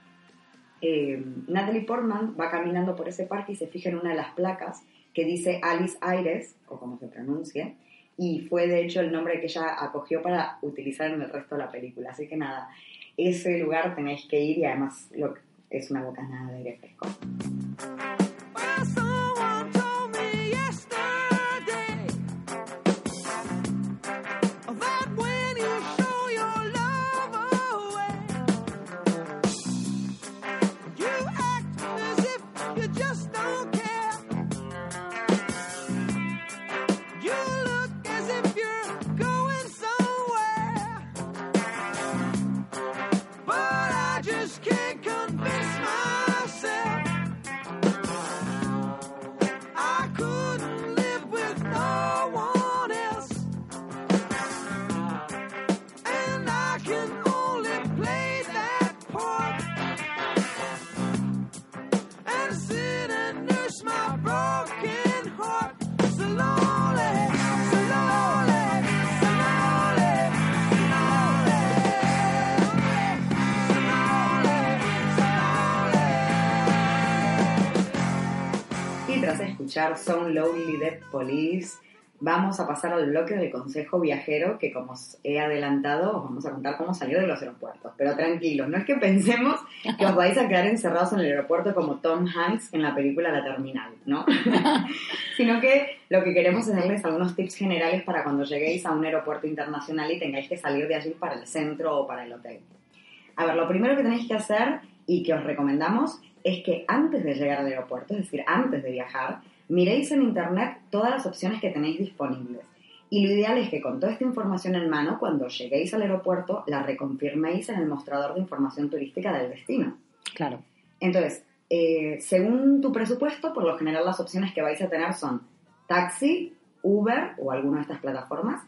eh, Natalie Portman va caminando por ese parque y se fija en una de las placas que dice Alice Ayres, o como se pronuncie, y fue de hecho el nombre que ella acogió para utilizar en el resto de la película. Así que nada, ese lugar tenéis que ir y además lo que es una bocanada de aire fresco. Son Lonely Dead Police. Vamos a pasar al bloque del Consejo Viajero, que como os he adelantado, os vamos a contar cómo salir de los aeropuertos. Pero tranquilos, no es que pensemos que os vais a quedar encerrados en el aeropuerto como Tom Hanks en la película La Terminal, ¿no? Sino que lo que queremos es darles algunos tips generales para cuando lleguéis a un aeropuerto internacional y tengáis que salir de allí para el centro o para el hotel. A ver, lo primero que tenéis que hacer y que os recomendamos es que antes de llegar al aeropuerto, es decir, antes de viajar, miréis en internet todas las opciones que tenéis disponibles. Y lo ideal es que con toda esta información en mano, cuando lleguéis al aeropuerto, la reconfirméis en el mostrador de información turística del destino. Claro. Entonces, eh, según tu presupuesto, por lo general las opciones que vais a tener son taxi, Uber o alguna de estas plataformas,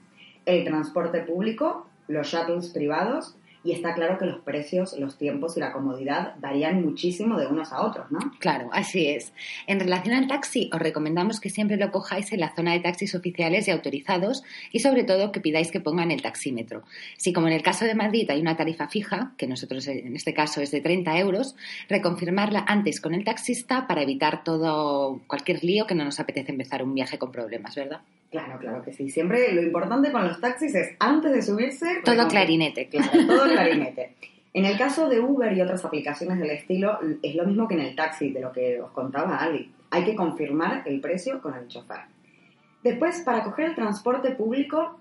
el transporte público, los shuttles privados, y está claro que los precios, los tiempos y la comodidad varían muchísimo de unos a otros, ¿no? Claro, así es. En relación al taxi, os recomendamos que siempre lo cojáis en la zona de taxis oficiales y autorizados y, sobre todo, que pidáis que pongan el taxímetro. Si, como en el caso de Madrid, hay una tarifa fija, que nosotros en este caso es de treinta euros, reconfirmarla antes con el taxista para evitar todo cualquier lío que no nos apetece empezar un viaje con problemas, ¿verdad? Claro, claro que sí. Siempre lo importante con los taxis es, antes de subirse... Todo clarinete. Claro, todo clarinete. En el caso de Uber y otras aplicaciones del estilo, es lo mismo que en el taxi, de lo que os contaba Ali. Hay que confirmar el precio con el chofer. Después, para coger el transporte público,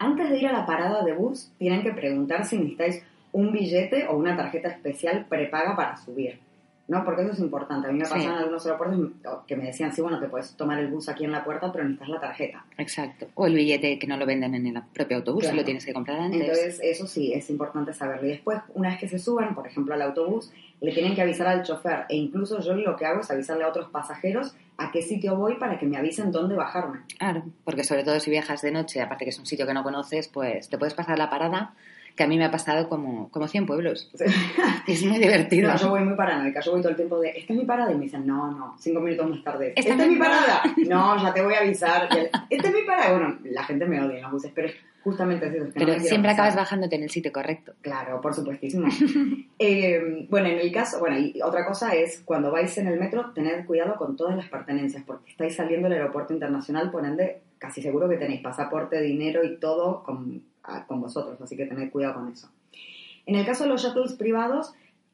antes de ir a la parada de bus, tienen que preguntar si necesitáis un billete o una tarjeta especial prepaga para subir, ¿no? Porque eso es importante. A mí me pasan sí. algunos aeropuertos que me decían, sí, bueno, te puedes tomar el bus aquí en la puerta, pero necesitas la tarjeta. Exacto. O el billete que no lo venden en el propio autobús, claro. Lo tienes que comprar antes. Entonces, eso sí, es importante saberlo. Y después, una vez que se suban, por ejemplo, al autobús, le tienen que avisar al chofer. E incluso yo lo que hago es avisarle a otros pasajeros a qué sitio voy para que me avisen dónde bajarme. Claro, porque sobre todo si viajas de noche, aparte que es un sitio que no conoces, pues te puedes pasar la parada... que a mí me ha pasado como, como cien pueblos. Sí. Es muy divertido. No, yo voy muy paranoica, yo voy todo el tiempo de, esta es mi parada, y me dicen, no, no, cinco minutos más tarde, esta, ¿Esta es mi parada, no, ya te voy a avisar, esta es mi parada, bueno, la gente me odia en los buses, pero es justamente eso. Es que pero no siempre acabas bajándote en el sitio correcto. Claro, por supuestísimo. eh, bueno, en el caso, bueno, y otra cosa es, cuando vais en el metro, tened cuidado con todas las pertenencias, porque estáis saliendo del aeropuerto internacional, por ende, casi seguro que tenéis pasaporte, dinero y todo con... con vosotros, así que tened cuidado con eso. En el caso de los shuttles privados,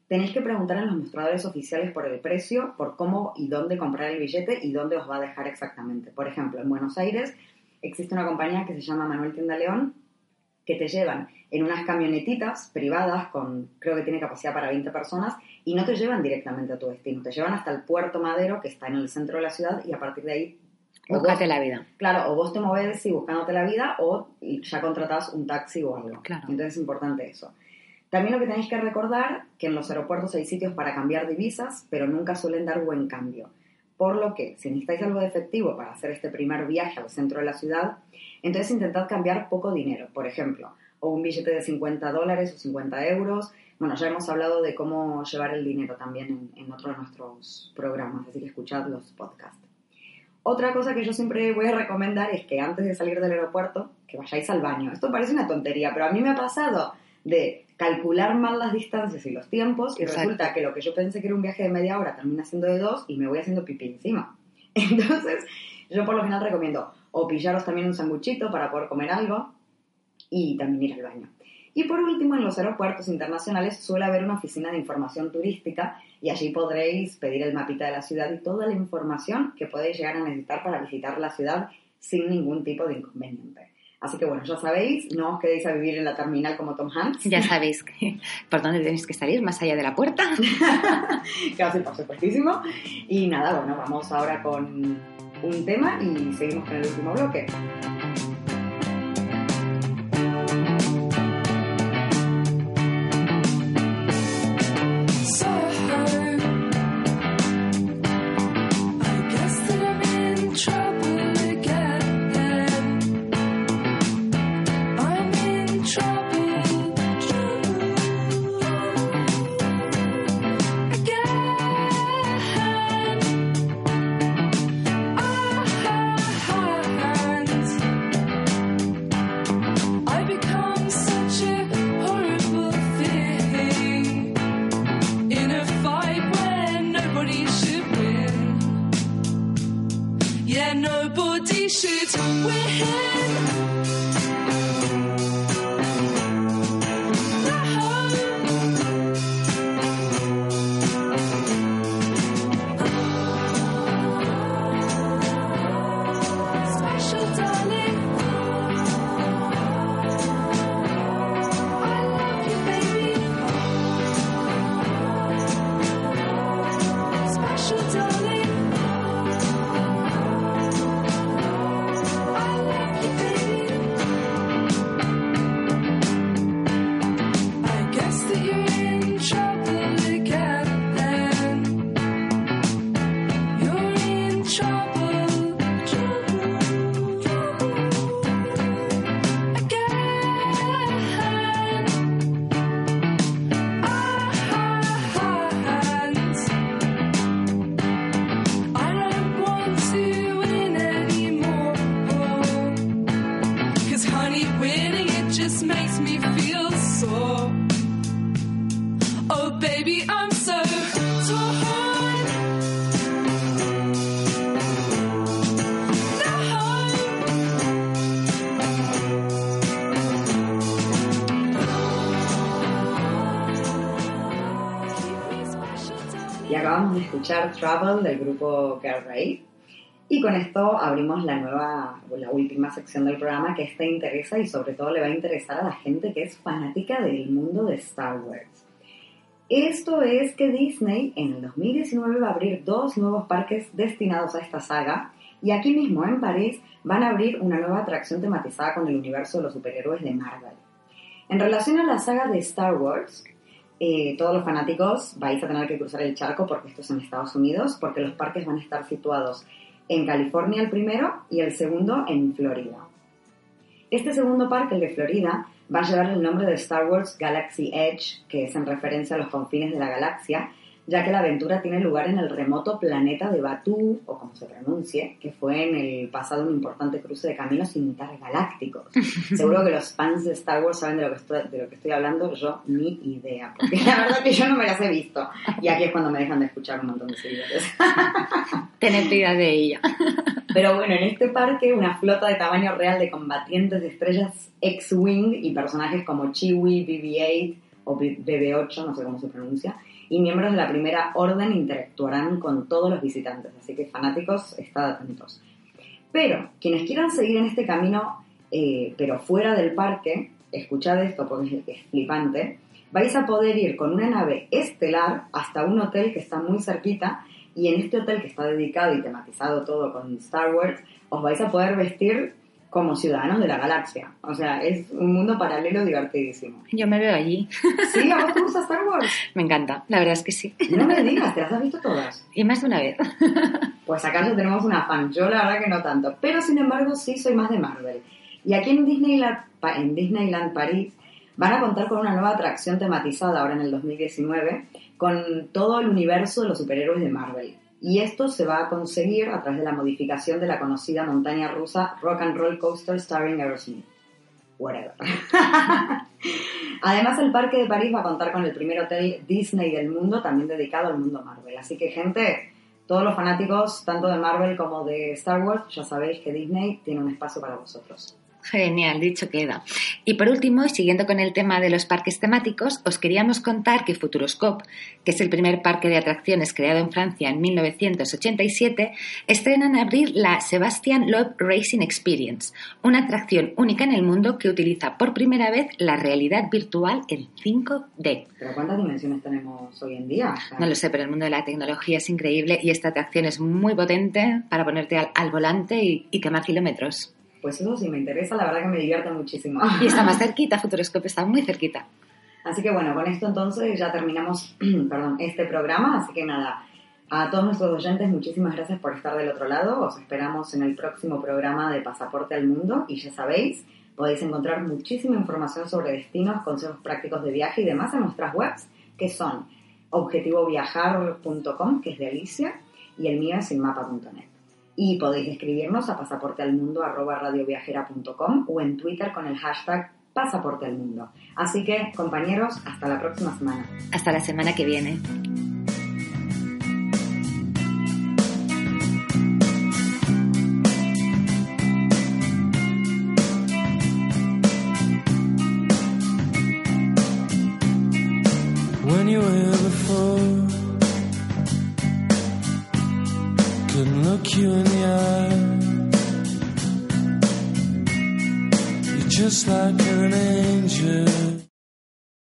tenéis que preguntar en los mostradores oficiales por el precio, por cómo y dónde comprar el billete y dónde os va a dejar exactamente. Por ejemplo, en Buenos Aires existe una compañía que se llama Manuel Tindaleón, que te llevan en unas camionetitas privadas con, creo que tiene capacidad para veinte personas, y no te llevan directamente a tu destino, te llevan hasta el Puerto Madero, que está en el centro de la ciudad, y a partir de ahí búscate vos, la vida. Claro, o vos te movés y buscándote la vida, o ya contratás un taxi o algo. Claro. Entonces es importante eso. También lo que tenéis que recordar, que en los aeropuertos hay sitios para cambiar divisas, pero nunca suelen dar buen cambio. Por lo que, si necesitáis algo de efectivo para hacer este primer viaje al centro de la ciudad, entonces intentad cambiar poco dinero. Por ejemplo, o un billete de cincuenta dólares o cincuenta euros. Bueno, ya hemos hablado de cómo llevar el dinero también en, en otro de nuestros programas, así que escuchad los podcasts. Otra cosa que yo siempre voy a recomendar es que antes de salir del aeropuerto, que vayáis al baño. Esto parece una tontería, pero a mí me ha pasado de calcular mal las distancias y los tiempos y exacto. Resulta que lo que yo pensé que era un viaje de media hora termina siendo de dos y me voy haciendo pipí encima. Entonces, yo por lo general recomiendo o pillaros también un sanguchito para poder comer algo y también ir al baño. Y por último, en los aeropuertos internacionales suele haber una oficina de información turística y allí podréis pedir el mapita de la ciudad y toda la información que podéis llegar a necesitar para visitar la ciudad sin ningún tipo de inconveniente. Así que bueno, ya sabéis, no os quedéis a vivir en la terminal como Tom Hanks. Ya sabéis que, por dónde tenéis que salir, más allá de la puerta. Casi, por supuestísimo. Y nada, bueno, vamos ahora con un tema y seguimos con el último bloque. Escuchar Trouble del grupo Corralejo, y con esto abrimos la nueva, la última sección del programa que te interesa y sobre todo le va a interesar a la gente que es fanática del mundo de Star Wars. Esto es que Disney en el dos mil diecinueve va a abrir dos nuevos parques destinados a esta saga, y aquí mismo en París van a abrir una nueva atracción tematizada con el universo de los superhéroes de Marvel. En relación a la saga de Star Wars, Eh, todos los fanáticos vais a tener que cruzar el charco porque esto es en Estados Unidos, porque los parques van a estar situados en California el primero y el segundo en Florida. Este segundo parque, el de Florida, va a llevar el nombre de Star Wars Galaxy Edge, que es en referencia a los confines de la galaxia, ya que la aventura tiene lugar en el remoto planeta de Batuu, o como se pronuncie, que fue en el pasado un importante cruce de caminos intergalácticos. Seguro que los fans de Star Wars saben de lo que estoy, de lo que estoy hablando, yo ni idea, porque la verdad es que yo no me las he visto. Y aquí es cuando me dejan de escuchar un montón de seguidores. Tened piedad de ella. Pero bueno, en este parque una flota de tamaño real de combatientes de estrellas X-Wing y personajes como Chewie, B B ocho o B B ocho, no sé cómo se pronuncia, y miembros de la Primera Orden interactuarán con todos los visitantes, así que fanáticos, estad atentos. Pero quienes quieran seguir en este camino, eh, pero fuera del parque, escuchad esto porque es flipante, vais a poder ir con una nave estelar hasta un hotel que está muy cerquita, y en este hotel que está dedicado y tematizado todo con Star Wars, os vais a poder vestir como ciudadanos de la galaxia. O sea, es un mundo paralelo divertidísimo. Yo me veo allí. ¿Sí? ¿A vos te gusta Star Wars? Me encanta, la verdad es que sí. No me digas, ¿te las has visto todas? Y más de una vez. Pues acá ya tenemos una fan, yo la verdad que no tanto. Pero sin embargo sí soy más de Marvel. Y aquí en Disneyland, en Disneyland París van a contar con una nueva atracción tematizada ahora en el dos mil diecinueve con todo el universo de los superhéroes de Marvel. Y esto se va a conseguir a través de la modificación de la conocida montaña rusa Rock and Roll Coaster starring Aerosmith. Whatever. Además, el parque de París va a contar con el primer hotel Disney del mundo, también dedicado al mundo Marvel. Así que, gente, Todos los fanáticos, tanto de Marvel como de Star Wars, ya sabéis que Disney tiene un espacio para vosotros. Genial, dicho queda. Y por último, y siguiendo con el tema de los parques temáticos, os queríamos contar que Futuroscope, que es el primer parque de atracciones creado en Francia en mil novecientos ochenta y siete, estrena en abril la Sebastian Loeb Racing Experience, una atracción única en el mundo que utiliza por primera vez la realidad virtual en cinco D. ¿Pero cuántas dimensiones tenemos hoy en día? No lo sé, pero el mundo de la tecnología es increíble y esta atracción es muy potente para ponerte al, al volante y, y quemar kilómetros. Pues eso sí me interesa, la verdad que me divierte muchísimo. Y está más cerquita, Futuroscope está muy cerquita. Así que bueno, con esto entonces ya terminamos perdón, este programa, así que nada, a todos nuestros oyentes muchísimas gracias por estar del otro lado, os esperamos en el próximo programa de Pasaporte al Mundo y ya sabéis, podéis encontrar muchísima información sobre destinos, consejos prácticos de viaje y demás en nuestras webs, que son objetivo viajar punto com, que es de Alicia, y el mío es sin mapa punto net. Y podéis escribirnos a pasaporte al mundo arroba radio viajera punto com o en Twitter con el hashtag pasaportealmundo. Así que, compañeros, hasta la próxima semana. Hasta la semana que viene. When you were before, couldn't look you in the eye. You're just like an angel.